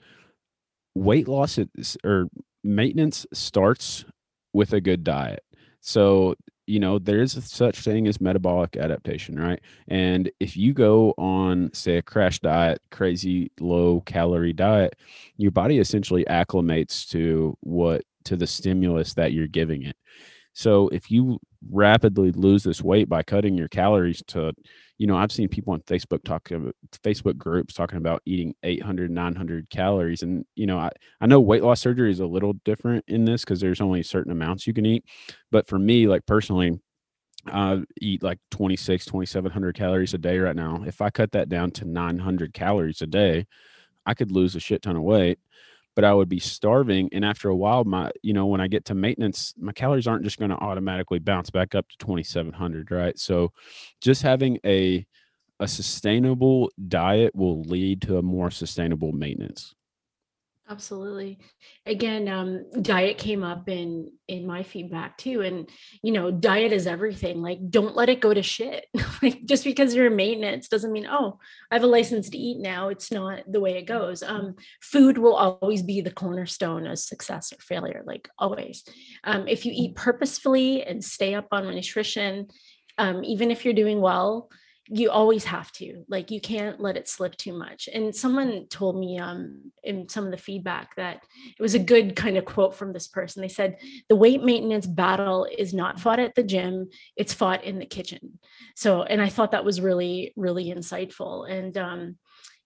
weight loss or maintenance starts with a good diet. So, you know, there is such thing as metabolic adaptation, right? And if you go on, say, a crash diet, crazy low calorie diet, your body essentially acclimates to what, to the stimulus that you're giving it. So if you rapidly lose this weight by cutting your calories to, you know, I've seen people on Facebook talk about Facebook groups talking about eating eight hundred, nine hundred calories. And, you know, I, I know weight loss surgery is a little different in this because there's only certain amounts you can eat. But for me, like personally, I eat like twenty-six, twenty-seven hundred calories a day right now. If I cut that down to nine hundred calories a day, I could lose a shit ton of weight, but I would be starving. And after a while, my, you know, when I get to maintenance, my calories aren't just going to automatically bounce back up to twenty-seven hundred, right? So just having a, a sustainable diet will lead to a more sustainable maintenance. Absolutely. Again, um, diet came up in, in my feedback too. And, you know, diet is everything. Like, don't let it go to shit. Like, just because you're in maintenance doesn't mean, oh, I have a license to eat now. It's not the way it goes. Um, food will always be the cornerstone of success or failure. Like, always. Um, if you eat purposefully and stay up on nutrition, um, even if you're doing well, you always have to, like, you can't let it slip too much. And someone told me um, in some of the feedback that it was a good kind of quote from this person. They said, the weight maintenance battle is not fought at the gym, it's fought in the kitchen. So, and I thought that was really, really insightful. And, um,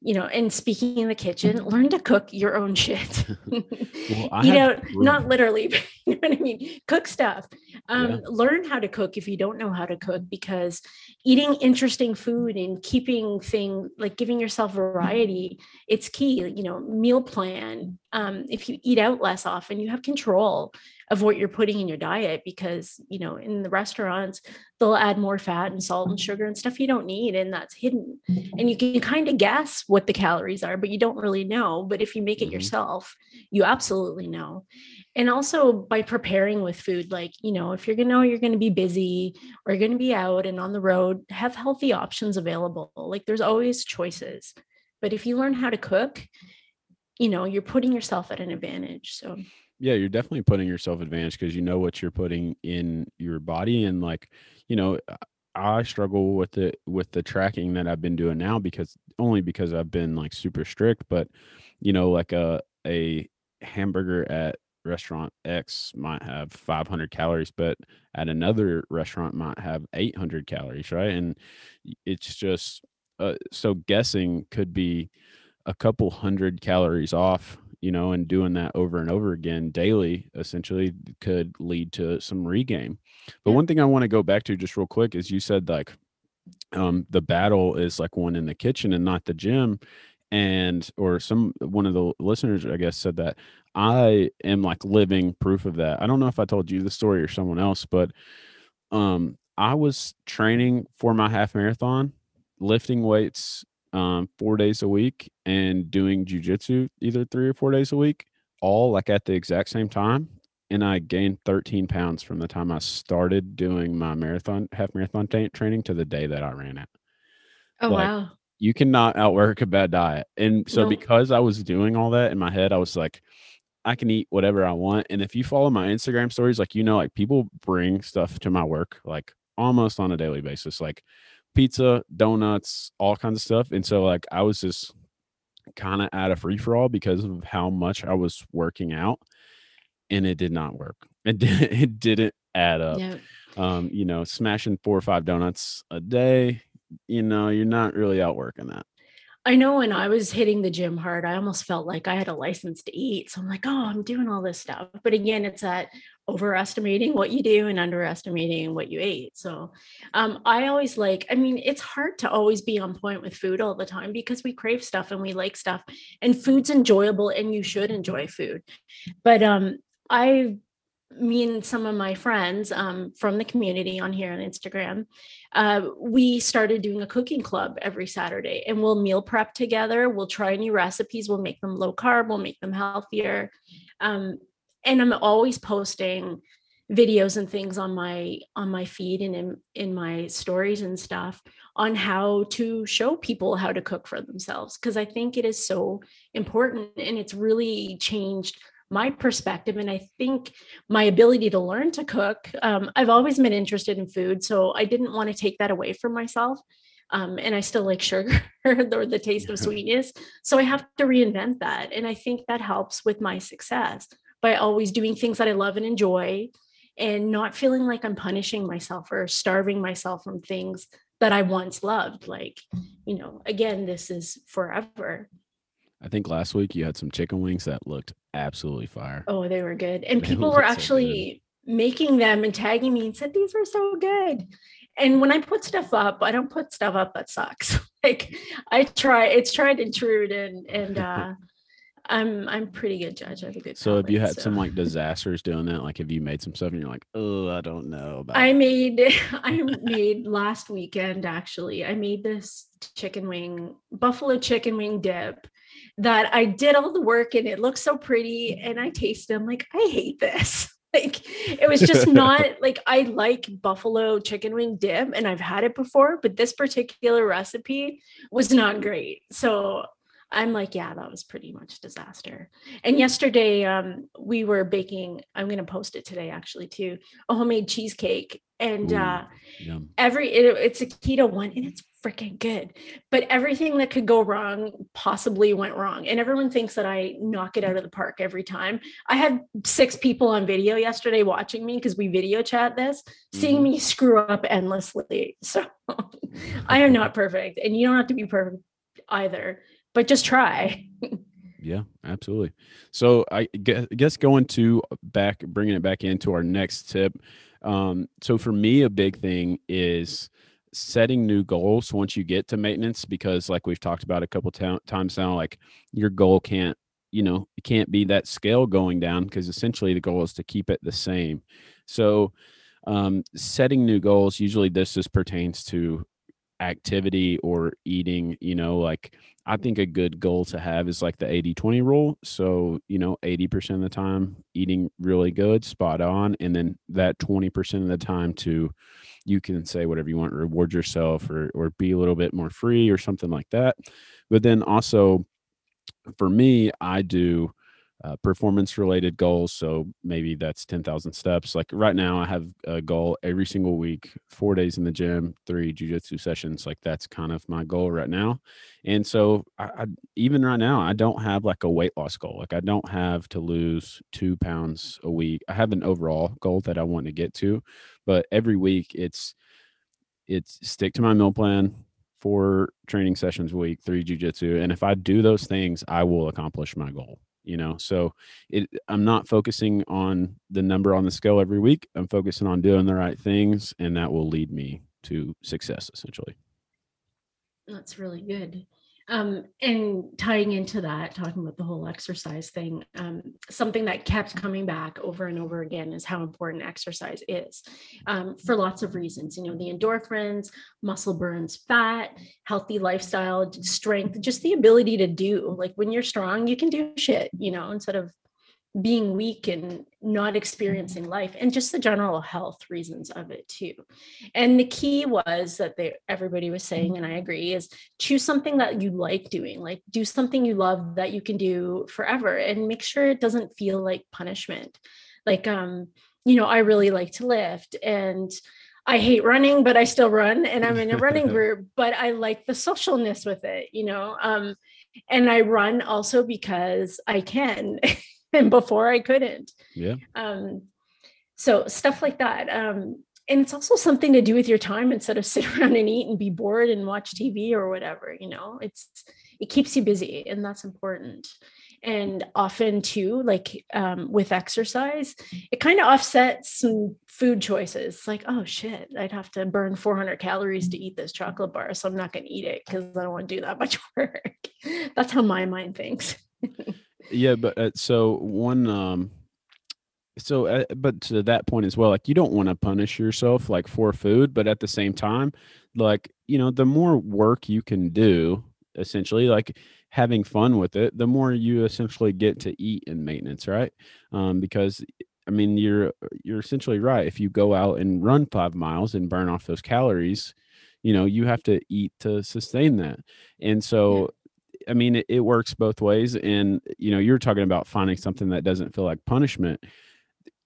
you know, and speaking in the kitchen, learn to cook your own shit. Well, you know, not literally, but you know what I mean? Cook stuff. Um, yeah. Learn how to cook if you don't know how to cook, because eating interesting food and keeping things, like giving yourself variety, it's key. You know, meal plan. Um, if you eat out less often, you have control of what you're putting in your diet, because, you know, in the restaurants, they'll add more fat and salt and sugar and stuff you don't need. And that's hidden. And you can kind of guess what the calories are, but you don't really know. But if you make it yourself, you absolutely know. And also by preparing with food, like, you know, if you're going to know you're going to be busy or you're going to be out and on the road, have healthy options available. Like, there's always choices. But if you learn how to cook, you know, you're putting yourself at an advantage. So yeah, you're definitely putting yourself advantage, because you know what you're putting in your body. And like, you know, I struggle with the with the tracking that I've been doing now, because only because I've been like super strict. But, you know, like a a hamburger at restaurant X might have five hundred calories, but at another restaurant might have eight hundred calories, right? And it's just uh, so guessing could be a couple hundred calories off, you know, and doing that over and over again daily essentially could lead to some regain. But one thing I want to go back to just real quick is you said like, um, the battle is like one in the kitchen and not the gym. And, or some, one of the listeners, I guess, said that. I am like living proof of that. I don't know if I told you the story or someone else, but, um, I was training for my half marathon, lifting weights, um, four days a week, and doing jujitsu either three or four days a week, all like at the exact same time. And I gained thirteen pounds from the time I started doing my marathon, half marathon t- training to the day that I ran it. Oh, like, wow. You cannot outwork a bad diet. And so no. Because I was doing all that in my head, I was like, I can eat whatever I want. And if you follow my Instagram stories, like, you know, like people bring stuff to my work, like almost on a daily basis, like pizza, donuts, all kinds of stuff. And so like, I was just kind of at a free for all because of how much I was working out, and it did not work. It, did, it didn't add up. Yep. Um, you know, smashing four or five donuts a day, you know, you're not really out working that. I know when I was hitting the gym hard, I almost felt like I had a license to eat. So I'm like, oh, I'm doing all this stuff. But again, it's that overestimating what you do and underestimating what you ate. So um, I always like, I mean, it's hard to always be on point with food all the time, because we crave stuff and we like stuff, and food's enjoyable and you should enjoy food. But um, I me and some of my friends um, from the community on here on Instagram, uh, we started doing a cooking club every Saturday, and we'll meal prep together. We'll try new recipes. We'll make them low carb. We'll make them healthier. Um, and I'm always posting videos and things on my, on my feed and in, in my stories and stuff on how to show people how to cook for themselves. Cause I think it is so important, and it's really changed my perspective. And I think my ability to learn to cook, um, I've always been interested in food. So I didn't want to take that away from myself. Um, and I still like sugar or the taste of sweetness. So I have to reinvent that. And I think that helps with my success by always doing things that I love and enjoy, and not feeling like I'm punishing myself or starving myself from things that I once loved. Like, you know, again, this is forever. I think last week you had some chicken wings that looked absolutely fire. Oh, they were good. And people were actually making them and tagging me and said, these were so good. And when I put stuff up, I don't put stuff up that sucks. Like, I try, it's tried and true. And, and, uh, I'm, I'm pretty good judge. I have a good So palate, have you had so. some like disasters doing that? Like, have you made some stuff and you're like, oh, I don't know about I that. made, I made last weekend, actually, I made this chicken wing, buffalo chicken wing dip that I did all the work and it looked so pretty and I tasted them like, I hate this. Like it was just not like, I like buffalo chicken wing dip and I've had it before, but this particular recipe was not great. So I'm like, yeah, that was pretty much disaster. And yesterday um, we were baking, I'm going to post it today actually too, a homemade cheesecake. And Ooh, uh, every, it, it's a keto one and it's freaking good, but everything that could go wrong possibly went wrong. And everyone thinks that I knock it out of the park every time. I had six people on video yesterday watching me because we video chat this, mm-hmm. seeing me screw up endlessly. So I am not perfect and you don't have to be perfect either. But just try. Yeah, absolutely. So I guess going to back, bringing it back into our next tip. Um, so for me, a big thing is setting new goals once you get to maintenance, because like we've talked about a couple t- times now, like your goal can't, you know, it can't be that scale going down because essentially the goal is to keep it the same. So um, setting new goals, usually this just pertains to activity or eating, you know, like I think a good goal to have is like the eighty twenty rule. So, you know, eighty percent of the time eating really good, spot on. And then that twenty percent of the time to, you can say whatever you want, reward yourself or, or be a little bit more free or something like that. But then also for me, I do uh, performance related goals. So maybe that's ten thousand steps. Like right now I have a goal every single week, four days in the gym, three jujitsu sessions. Like that's kind of my goal right now. And so I, I, even right now, I don't have like a weight loss goal. Like I don't have to lose two pounds a week. I have an overall goal that I want to get to, but every week it's, it's stick to my meal plan, four training sessions a week, three jujitsu. And if I do those things, I will accomplish my goal. You know, so it, I'm not focusing on the number on the scale every week. I'm focusing on doing the right things, and that will lead me to success, essentially. That's really good. Um, and tying into that, talking about the whole exercise thing, um, something that kept coming back over and over again is how important exercise is, um, for lots of reasons. You know, the endorphins, muscle burns, fat, healthy lifestyle, strength, just the ability to do. Like when you're strong, you can do shit, you know, instead of being weak and not experiencing life, and just the general health reasons of it too. And the key was that they, everybody was saying, and I agree, is choose something that you like doing, like do something you love that you can do forever and make sure it doesn't feel like punishment. Like, um, you know, I really like to lift and I hate running, but I still run and I'm in a running group, but I like the socialness with it, you know? Um, and I run also because I can, and before I couldn't. Yeah. Um, so stuff like that. Um, and it's also something to do with your time instead of sit around and eat and be bored and watch T V or whatever, you know, it's, it keeps you busy and that's important. And often too, like, um, with exercise, it kind of offsets some food choices. It's like, oh shit, I'd have to burn four hundred calories to eat this chocolate bar. So I'm not going to eat it because I don't want to do that much work. That's how my mind thinks. Yeah, but uh, so one, um, so uh, but to that point as well, like you don't want to punish yourself like for food, but at the same time, like, you know, the more work you can do, essentially, like having fun with it, the more you essentially get to eat in maintenance, right? Um, because I mean, you're you're essentially right. If you go out and run five miles and burn off those calories, you know, you have to eat to sustain that, and so. Yeah. I mean, it, it works both ways. And, you know, you're talking about finding something that doesn't feel like punishment.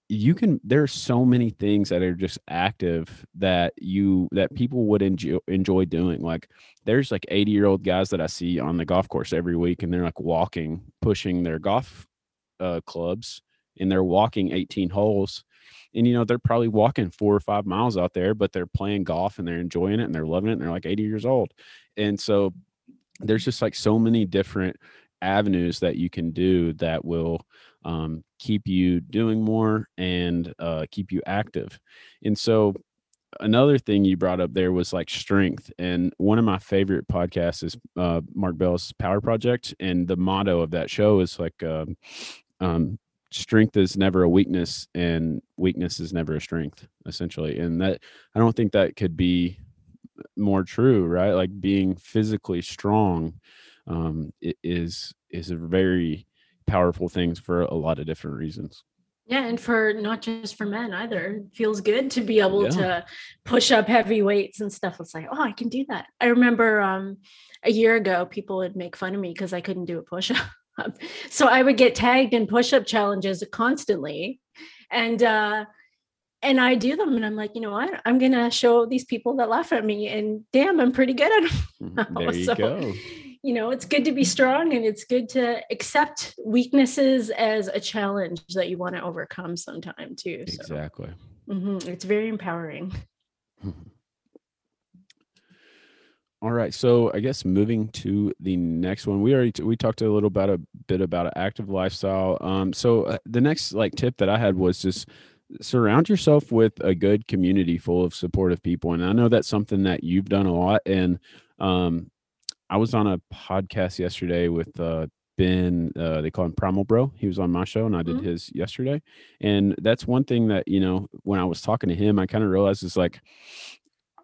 You can, there are so many things that are just active that you, that people would enjoy, enjoy doing. Like there's like eighty year old guys that I see on the golf course every week and they're like walking, pushing their golf uh, clubs and they're walking eighteen holes. And, you know, they're probably walking four or five miles out there, but they're playing golf and they're enjoying it and they're loving it. And they're like eighty years old. And so there's just like so many different avenues that you can do that will um, keep you doing more and uh, keep you active. And so another thing you brought up there was like strength. And one of my favorite podcasts is uh, Mark Bell's Power Project. And the motto of that show is like um, um, strength is never a weakness and weakness is never a strength, essentially. And that, I don't think that could be more true, right? Like being physically strong um, is is a very powerful thing for a lot of different reasons. Yeah. And for not just for men either, it feels good to be able yeah. to push up heavy weights and stuff. It's like, oh, I can do that. I remember um, a year ago, people would make fun of me because I couldn't do a push up. So I would get tagged in push up challenges constantly. And, uh, and I do them and I'm like, you know what, I'm going to show these people that laugh at me, and damn, I'm pretty good at them. There you so, go. You know, it's good to be strong, and it's good to accept weaknesses as a challenge that you want to overcome sometime too. So. Exactly. Mm-hmm. It's very empowering. All right. So I guess moving to the next one, we already, t- we talked a little about a bit about an active lifestyle. Um, so uh, the next like tip that I had was just surround yourself with a good community full of supportive people. And I know that's something that you've done a lot. And, um, I was on a podcast yesterday with uh, Ben, uh, they call him Primal Bro. He was on my show and I did mm-hmm. his yesterday. And that's one thing that, you know, when I was talking to him, I kind of realized is like,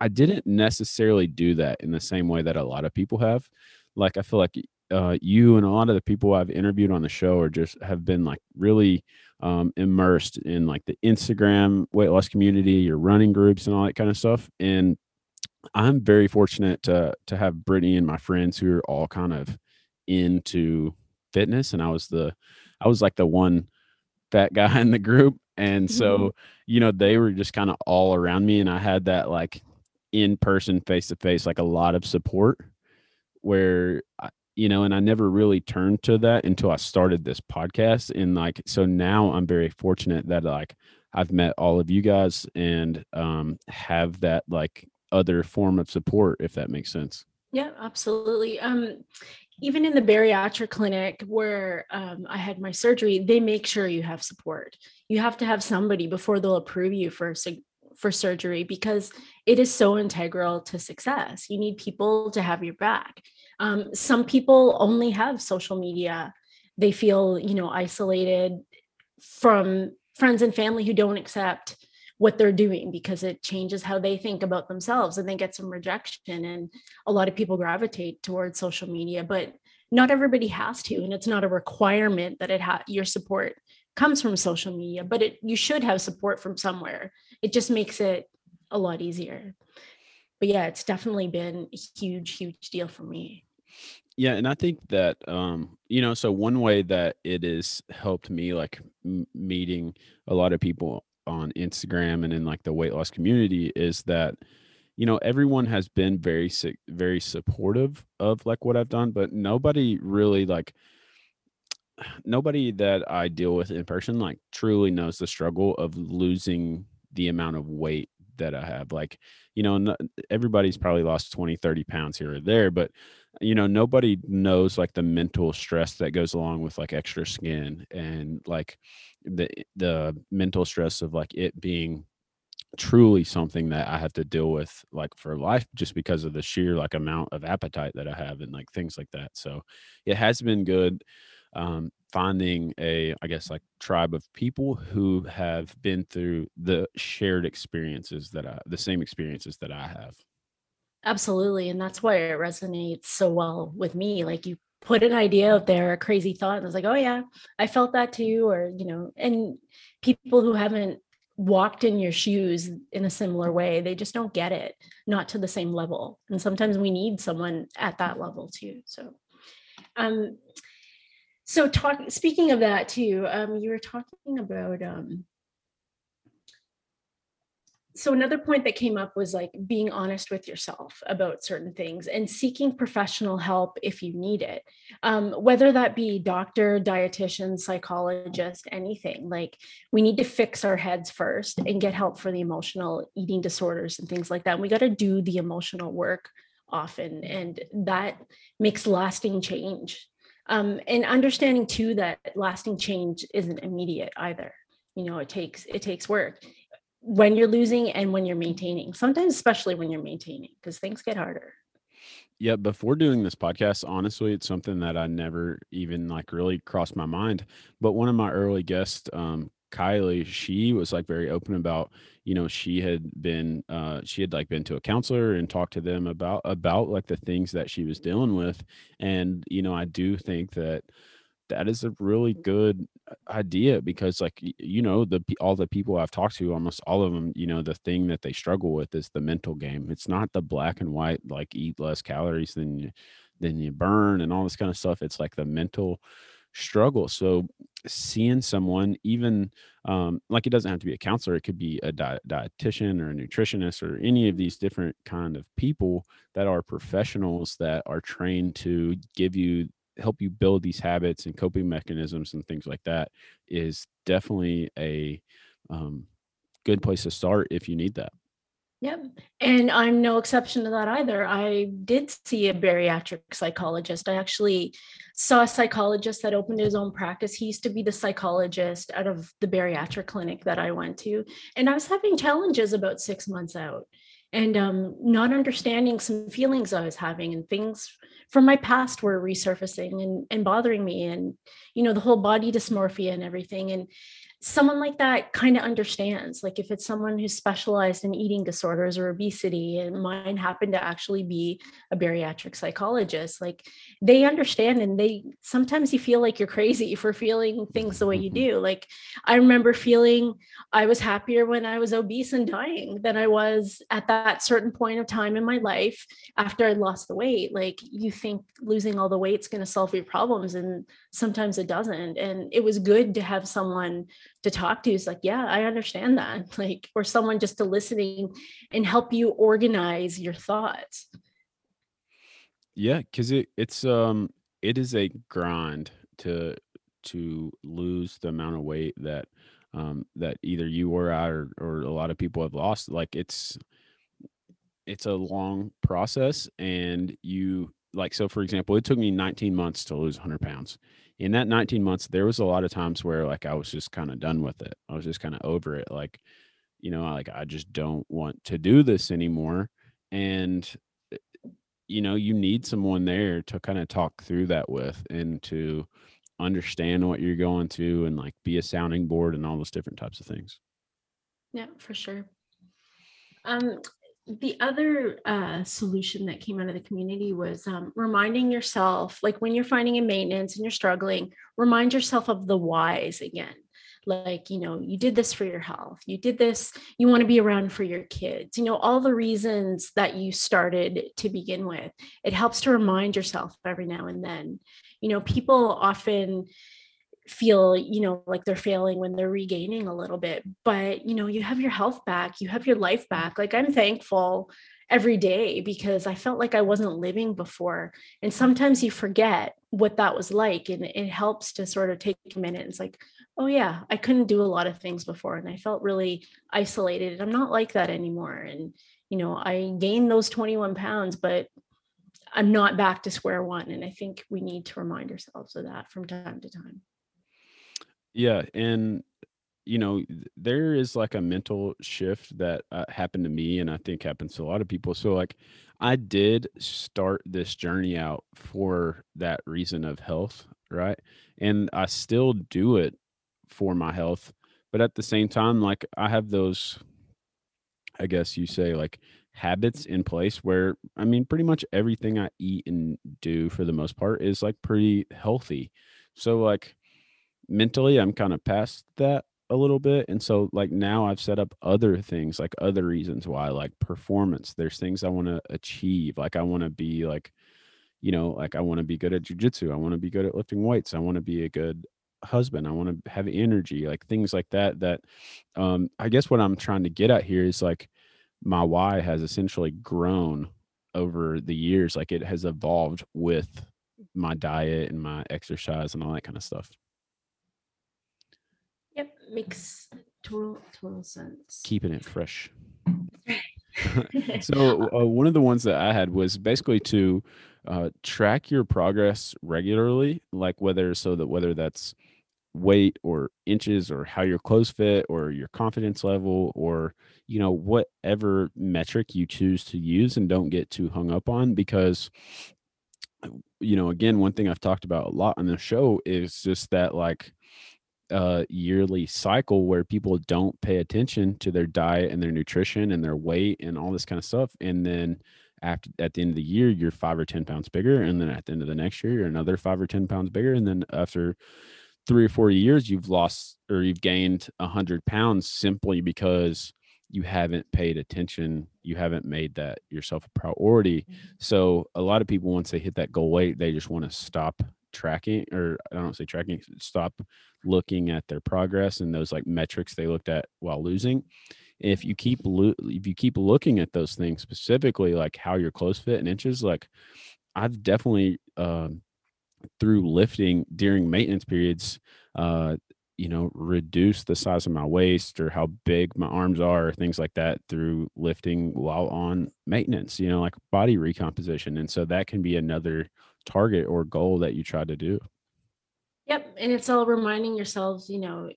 I didn't necessarily do that in the same way that a lot of people have. Like, I feel like uh, you and a lot of the people I've interviewed on the show are just have been like really um, immersed in like the Instagram weight loss community, your running groups and all that kind of stuff. And I'm very fortunate to to have Brittany and my friends who are all kind of into fitness. And I was the, I was like the one fat guy in the group. And so, you know, they were just kind of all around me. And I had that like in-person, face-to-face, like a lot of support where, I, you know, and I never really turned to that until I started this podcast. And like, so now I'm very fortunate that like I've met all of you guys and um, have that like other form of support, if that makes sense. Yeah, absolutely. Um, even in the bariatric clinic where um, I had my surgery, they make sure you have support. You have to have somebody before they'll approve you for for surgery because it is so integral to success. You need people to have your back. Um, some people only have social media. They feel, you know, isolated from friends and family who don't accept what they're doing because it changes how they think about themselves and they get some rejection. And a lot of people gravitate towards social media, but not everybody has to. And it's not a requirement that it ha- your support comes from social media, but it you should have support from somewhere. It just makes it a lot easier. But yeah, it's definitely been a huge, huge deal for me. Yeah. And I think that, um, you know, so one way that it has helped me, like m- meeting a lot of people on Instagram and in like the weight loss community is that, you know, everyone has been very, very supportive of like what I've done, but nobody really like nobody that I deal with in person, like truly knows the struggle of losing the amount of weight that I have. Like, you know, everybody's probably lost twenty, thirty pounds here or there, but you know, nobody knows like the mental stress that goes along with like extra skin and like the, the mental stress of like it being truly something that I have to deal with like for life, just because of the sheer like amount of appetite that I have and like things like that. So it has been good. Um, finding a, I guess like tribe of people who have been through the shared experiences that I, the same experiences that I have. Absolutely. And that's why it resonates so well with me. Like you put an idea out there, a crazy thought, and I was like, oh yeah, I felt that too. Or, you know, and people who haven't walked in your shoes in a similar way, they just don't get it, not to the same level. And sometimes we need someone at that level too. So, um, So talking, speaking of that too, um, you were talking about, um, so another point that came up was like being honest with yourself about certain things and seeking professional help if you need it. Um, whether that be doctor, dietitian, psychologist, anything, like we need to fix our heads first and get help for the emotional eating disorders and things like that. And we got to do the emotional work often, and that makes lasting change. Um, and understanding too, that lasting change isn't immediate either. You know, it takes, it takes work when you're losing and when you're maintaining, sometimes, especially when you're maintaining, because things get harder. Yeah. Before doing this podcast, honestly, it's something that I never even like really crossed my mind, but one of my early guests, um, Kylie, she was like very open about, you know, she had been, uh, she had like been to a counselor and talked to them about, about like the things that she was dealing with. And, you know, I do think that that is a really good idea, because like, you know, the, all the people I've talked to, almost all of them, you know, the thing that they struggle with is the mental game. It's not the black and white, like eat less calories than you, than you burn and all this kind of stuff. It's like the mental struggle. So seeing someone, even um, like it doesn't have to be a counselor, it could be a di- dietitian or a nutritionist or any of these different kind of people that are professionals that are trained to give you, help you build these habits and coping mechanisms and things like that, is definitely a um, good place to start if you need that. Yep. And I'm no exception to that either. I did see a bariatric psychologist. I actually saw a psychologist that opened his own practice. He used to be the psychologist out of the bariatric clinic that I went to. And I was having challenges about six months out and um, not understanding some feelings I was having, and things from my past were resurfacing and, and bothering me, and, you know, the whole body dysmorphia and everything. And someone like that kind of understands, like if it's someone who's specialized in eating disorders or obesity, and mine happened to actually be a bariatric psychologist, like they understand. And they, sometimes you feel like you're crazy for feeling things the way you do. Like I remember feeling I was happier when I was obese and dying than I was at that certain point of time in my life after I lost the weight. Like you think losing all the weight is going to solve your problems, and sometimes it doesn't. And it was good to have someone to talk to, is like, yeah, I understand that. Like, or someone just to listening and help you organize your thoughts. Yeah. Cause it, it's, um, it is a grind to, to lose the amount of weight that, um, that either you or I, or, or a lot of people have lost. Like it's, it's a long process. And you like, so for example, it took me nineteen months to lose one hundred pounds. In that nineteen months, there was a lot of times where like I was just kind of done with it. I was just kind of over it. Like, you know, like I just don't want to do this anymore. And, you know, you need someone there to kind of talk through that with, and to understand what you're going to, and like be a sounding board and all those different types of things. Yeah, for sure. Um, The other uh, solution that came out of the community was um, reminding yourself, like when you're finding a maintenance and you're struggling, remind yourself of the whys again. Like, you know, you did this for your health, you did this, you want to be around for your kids, you know, all the reasons that you started to begin with. It helps to remind yourself every now and then. You know, people often feel, you know, like they're failing when they're regaining a little bit, but you know, you have your health back, you have your life back. Like I'm thankful every day because I felt like I wasn't living before. And sometimes you forget what that was like. And it helps to sort of take a minute. It's like, oh yeah, I couldn't do a lot of things before. And I felt really isolated, and I'm not like that anymore. And, you know, I gained those twenty-one pounds, but I'm not back to square one. And I think we need to remind ourselves of that from time to time. Yeah. And, you know, there is like a mental shift that uh, happened to me, and I think happens to a lot of people. So like I did start this journey out for that reason of health. Right. And I still do it for my health. But at the same time, like I have those, I guess you say, like habits in place where, I mean, pretty much everything I eat and do for the most part is like pretty healthy. So like, mentally, I'm kind of past that a little bit. And so like now I've set up other things, like other reasons why, like performance. There's things I want to achieve. Like I want to be like, you know, like I want to be good at jujitsu. I want to be good at lifting weights. I want to be a good husband. I want to have energy, like things like that, that um, I guess what I'm trying to get at here is like my why has essentially grown over the years. Like it has evolved with my diet and my exercise and all that kind of stuff. Yep, makes total total sense. Keeping it fresh. So uh, one of the ones that I had was basically to uh, track your progress regularly, like whether so that whether that's weight or inches or how your clothes fit or your confidence level or, you know, whatever metric you choose to use, and don't get too hung up on, because, you know, again, one thing I've talked about a lot on the show is just that like uh, yearly cycle where people don't pay attention to their diet and their nutrition and their weight and all this kind of stuff. And then after, at the end of the year, you're five or ten pounds bigger. And then at the end of the next year, you're another five or ten pounds bigger. And then after three or four years, you've lost or you've gained a hundred pounds simply because you haven't paid attention. You haven't made that yourself a priority. Mm-hmm. So a lot of people, once they hit that goal weight, they just want to stop tracking, or I don't say tracking, stop looking at their progress and those like metrics they looked at while losing. If you keep, lo- if you keep looking at those things specifically, like how your clothes fit in inches, like I've definitely, um, through lifting during maintenance periods, uh, you know, reduce the size of my waist or how big my arms are, or things like that through lifting while on maintenance, you know, like body recomposition. And so that can be another target or goal that you try to do. Yep. And it's all reminding yourselves, you know,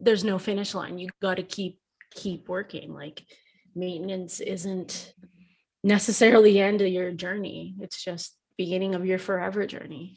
there's no finish line. You got to keep, keep working. Like maintenance isn't necessarily the end of your journey. It's just beginning of your forever journey.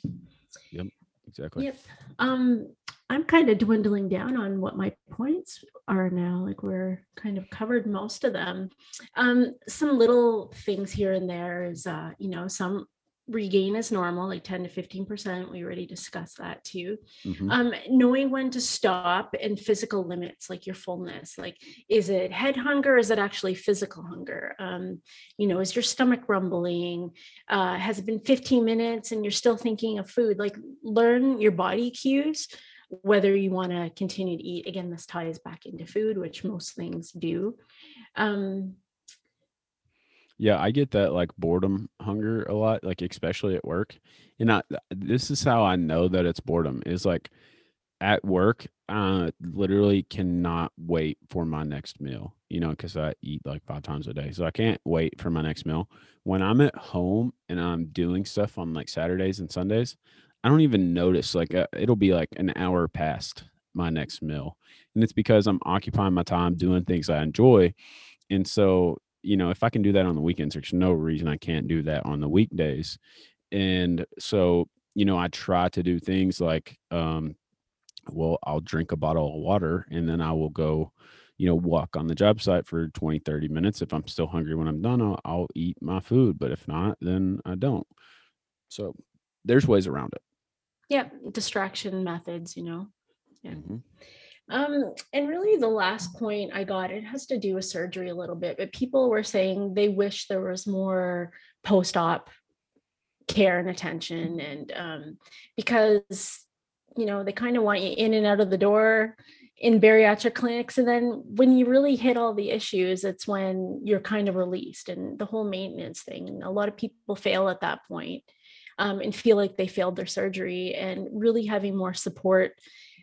Yep. Exactly. Yep. Um, I'm kind of dwindling down on what my points are now. Like we're kind of covered most of them. Um, some little things here and there is, uh, you know, some regain is normal, like ten to fifteen percent. We already discussed that too. Mm-hmm. Um, knowing when to stop and physical limits, like your fullness, like, is it head hunger? Is it actually physical hunger? Um, you know, is your stomach rumbling? Uh, has it been fifteen minutes and you're still thinking of food? Like learn your body cues, whether you want to continue to eat. Again, this ties back into food, which most things do. Um, Yeah, I get that like boredom hunger a lot, like especially at work. And I, this is how I know that it's boredom is like at work, I literally cannot wait for my next meal, you know, because I eat like five times a day. So I can't wait for my next meal. When I'm at home and I'm doing stuff on like Saturdays and Sundays, I don't even notice, like uh, it'll be like an hour past my next meal. And it's because I'm occupying my time doing things I enjoy. And so you know, if I can do that on the weekends, there's no reason I can't do that on the weekdays. And so, you know, I try to do things like, um, well, I'll drink a bottle of water and then I will go, you know, walk on the job site for twenty, thirty minutes. If I'm still hungry when I'm done, I'll, I'll eat my food. But if not, then I don't. So there's ways around it. Yeah. Distraction methods, you know. Yeah. Mm-hmm. Um, and really the last point I got, it has to do with surgery a little bit, but people were saying they wish there was more post-op care and attention. And, um, because, you know, they kind of want you in and out of the door in bariatric clinics. And then when you really hit all the issues, it's when you're kind of released and the whole maintenance thing. And a lot of people fail at that point, um, and feel like they failed their surgery, and really having more support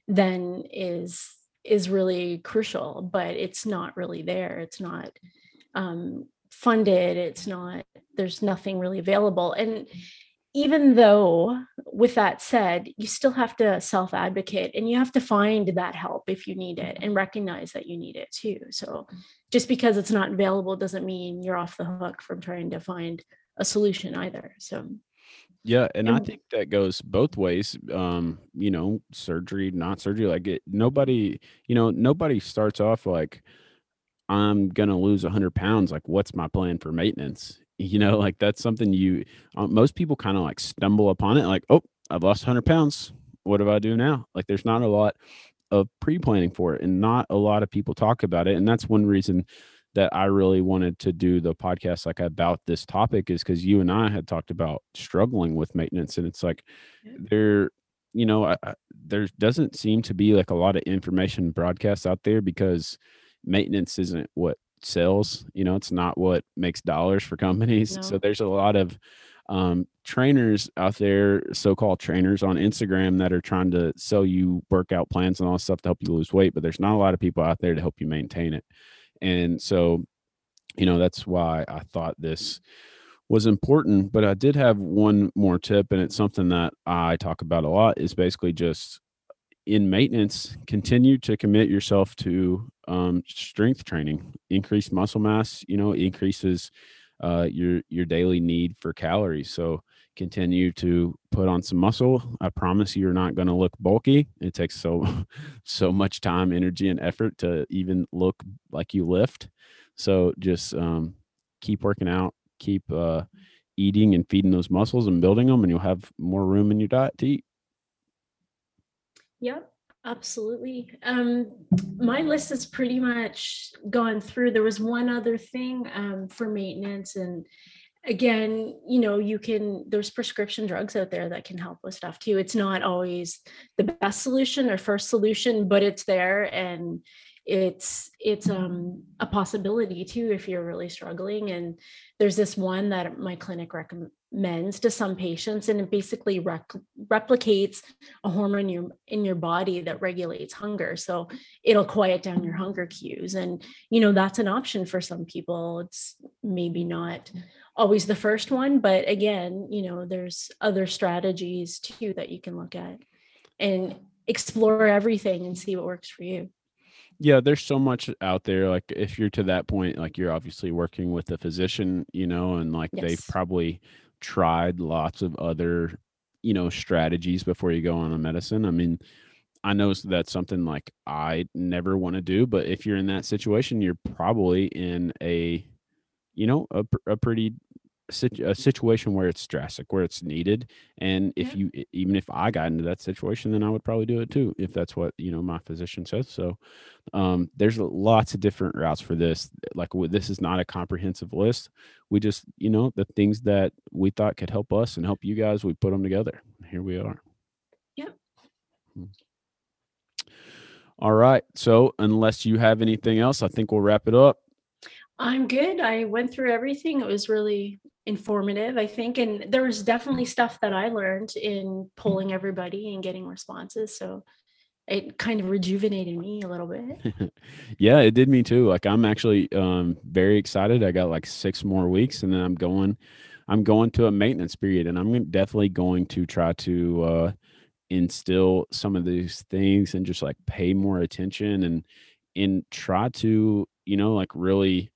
then is is really crucial, but it's not really there. It's not um, funded. It's not, there's nothing really available. And even though with that said, you still have to self-advocate and you have to find that help if you need it and recognize that you need it too. So just because it's not available doesn't mean you're off the hook from trying to find a solution either. So yeah. And I think that goes both ways. Um, you know, surgery, not surgery, like it, nobody, you know, nobody starts off like I'm going to lose a hundred pounds. Like what's my plan for maintenance? You know, like that's something you, uh, most people kind of like stumble upon it. Like, oh, I've lost a hundred pounds. What do I do now? Like there's not a lot of pre-planning for it, and not a lot of people talk about it. And that's one reason that I really wanted to do the podcast like about this topic, is because you and I had talked about struggling with maintenance, and it's like there, you know, I, I, there doesn't seem to be like a lot of information broadcast out there, because maintenance isn't what sells, you know, it's not what makes dollars for companies. No. So there's a lot of um, trainers out there, so-called trainers on Instagram that are trying to sell you workout plans and all this stuff to help you lose weight, but there's not a lot of people out there to help you maintain it. And so, you know, that's why I thought this was important. But I did have one more tip, and it's something that I talk about a lot, is basically just in maintenance, continue to commit yourself to um, strength training, increase muscle mass, you know, increases uh, your, your daily need for calories. So continue to put on some muscle. I promise you're not going to look bulky. It takes so, so much time, energy, and effort to even look like you lift. So just um, keep working out, keep uh, eating and feeding those muscles and building them, and you'll have more room in your diet to eat. Yep. Absolutely. Um, my list is pretty much gone through. There was one other thing um, for maintenance. And again, you know, you can, there's prescription drugs out there that can help with stuff too. It's not always the best solution or first solution, but it's there. And it's, it's um, a possibility too, if you're really struggling. And there's this one that my clinic recommends Men's to some patients, and it basically rec- replicates a hormone in your in your body that regulates hunger, so it'll quiet down your hunger cues. And you know, that's an option for some people. It's maybe not always the first one, but again, you know, there's other strategies too that you can look at and explore everything and see what works for you. Yeah, there's so much out there. Like if you're to that point, like you're obviously working with a physician, you know, and like yes. They've probably tried lots of other, you know, strategies before you go on a medicine. I mean, I know that's something like I never want to do, but if you're in that situation, you're probably in a, you know, a, a pretty a situation where it's drastic, where it's needed. And if yeah. you, even if I got into that situation, then I would probably do it too, if that's what, you know, my physician says. So um, there's lots of different routes for this. Like this is not a comprehensive list. We just, you know, the things that we thought could help us and help you guys, we put them together. Here we are. Yep. Hmm. All right. So unless you have anything else, I think we'll wrap it up. I'm good. I went through everything. It was really informative, I think. And there was definitely stuff that I learned in polling everybody and getting responses. So it kind of rejuvenated me a little bit. Yeah, it did me too. Like I'm actually um, very excited. I got like six more weeks and then I'm going, I'm going to a maintenance period, and I'm definitely going to try to uh, instill some of these things and just like pay more attention and, and try to, you know, like really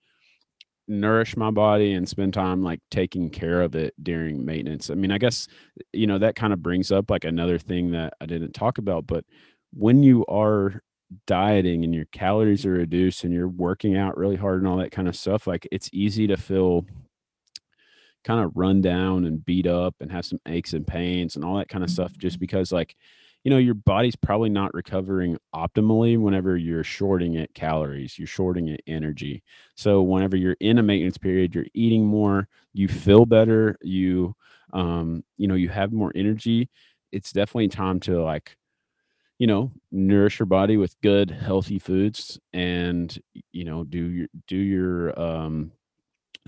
nourish my body and spend time like taking care of it during maintenance. I mean, I guess, you know, that kind of brings up like another thing that I didn't talk about, but when you are dieting and your calories are reduced and you're working out really hard and all that kind of stuff, like it's easy to feel kind of run down and beat up and have some aches and pains and all that kind of stuff, just because like, you know, your body's probably not recovering optimally whenever you're shorting it calories, you're shorting it energy. So whenever you're in a maintenance period, you're eating more, you feel better, you, um, you know, you have more energy. It's definitely time to like, you know, nourish your body with good, healthy foods and, you know, do your, do your, um,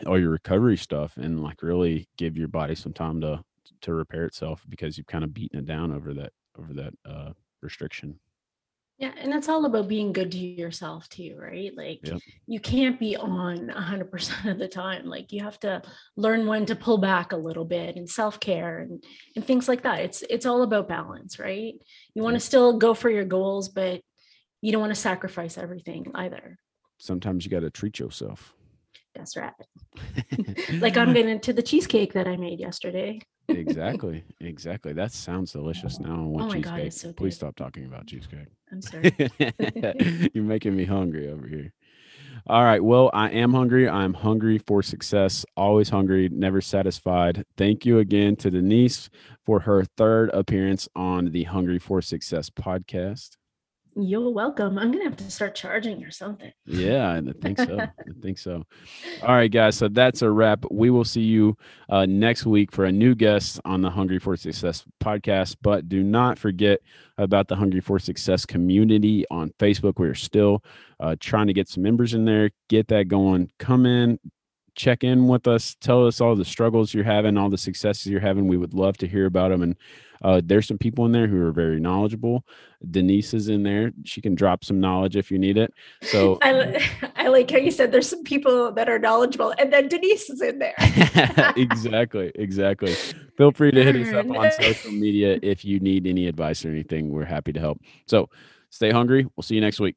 all your recovery stuff and like really give your body some time to, to repair itself, because you've kind of beaten it down over that. over that uh, restriction. Yeah. And it's all about being good to yourself too, right? Like yep. You can't be on a hundred percent of the time. Like you have to learn when to pull back a little bit, and self-care and, and things like that. It's, it's all about balance, right? You want to still go for your goals, but you don't want to sacrifice everything either. Sometimes you got to treat yourself. That's right. Like I'm getting into the cheesecake that I made yesterday. Exactly. Exactly. That sounds delicious. Now I want oh my cheesecake. God, it's so good. Please stop talking about cheesecake. I'm sorry. You're making me hungry over here. All right. Well, I am hungry. I'm hungry for success. Always hungry, never satisfied. Thank you again to Denise for her third appearance on the Hungry for Success podcast. You're welcome. I'm going to have to start charging or something. Yeah, I think so. I think so. All right, guys. So that's a wrap. We will see you uh, next week for a new guest on the Hungry for Success podcast. But do not forget about the Hungry for Success community on Facebook. We're still uh, trying to get some members in there. Get that going. Come in. Check in with us. Tell us all the struggles you're having, all the successes you're having. We would love to hear about them. And uh, there's some people in there who are very knowledgeable. Denise is in there. She can drop some knowledge if you need it. So I, I like how you said there's some people that are knowledgeable, and then Denise is in there. exactly. Exactly. Feel free to hit us up on social media if you need any advice or anything. We're happy to help. So stay hungry. We'll see you next week.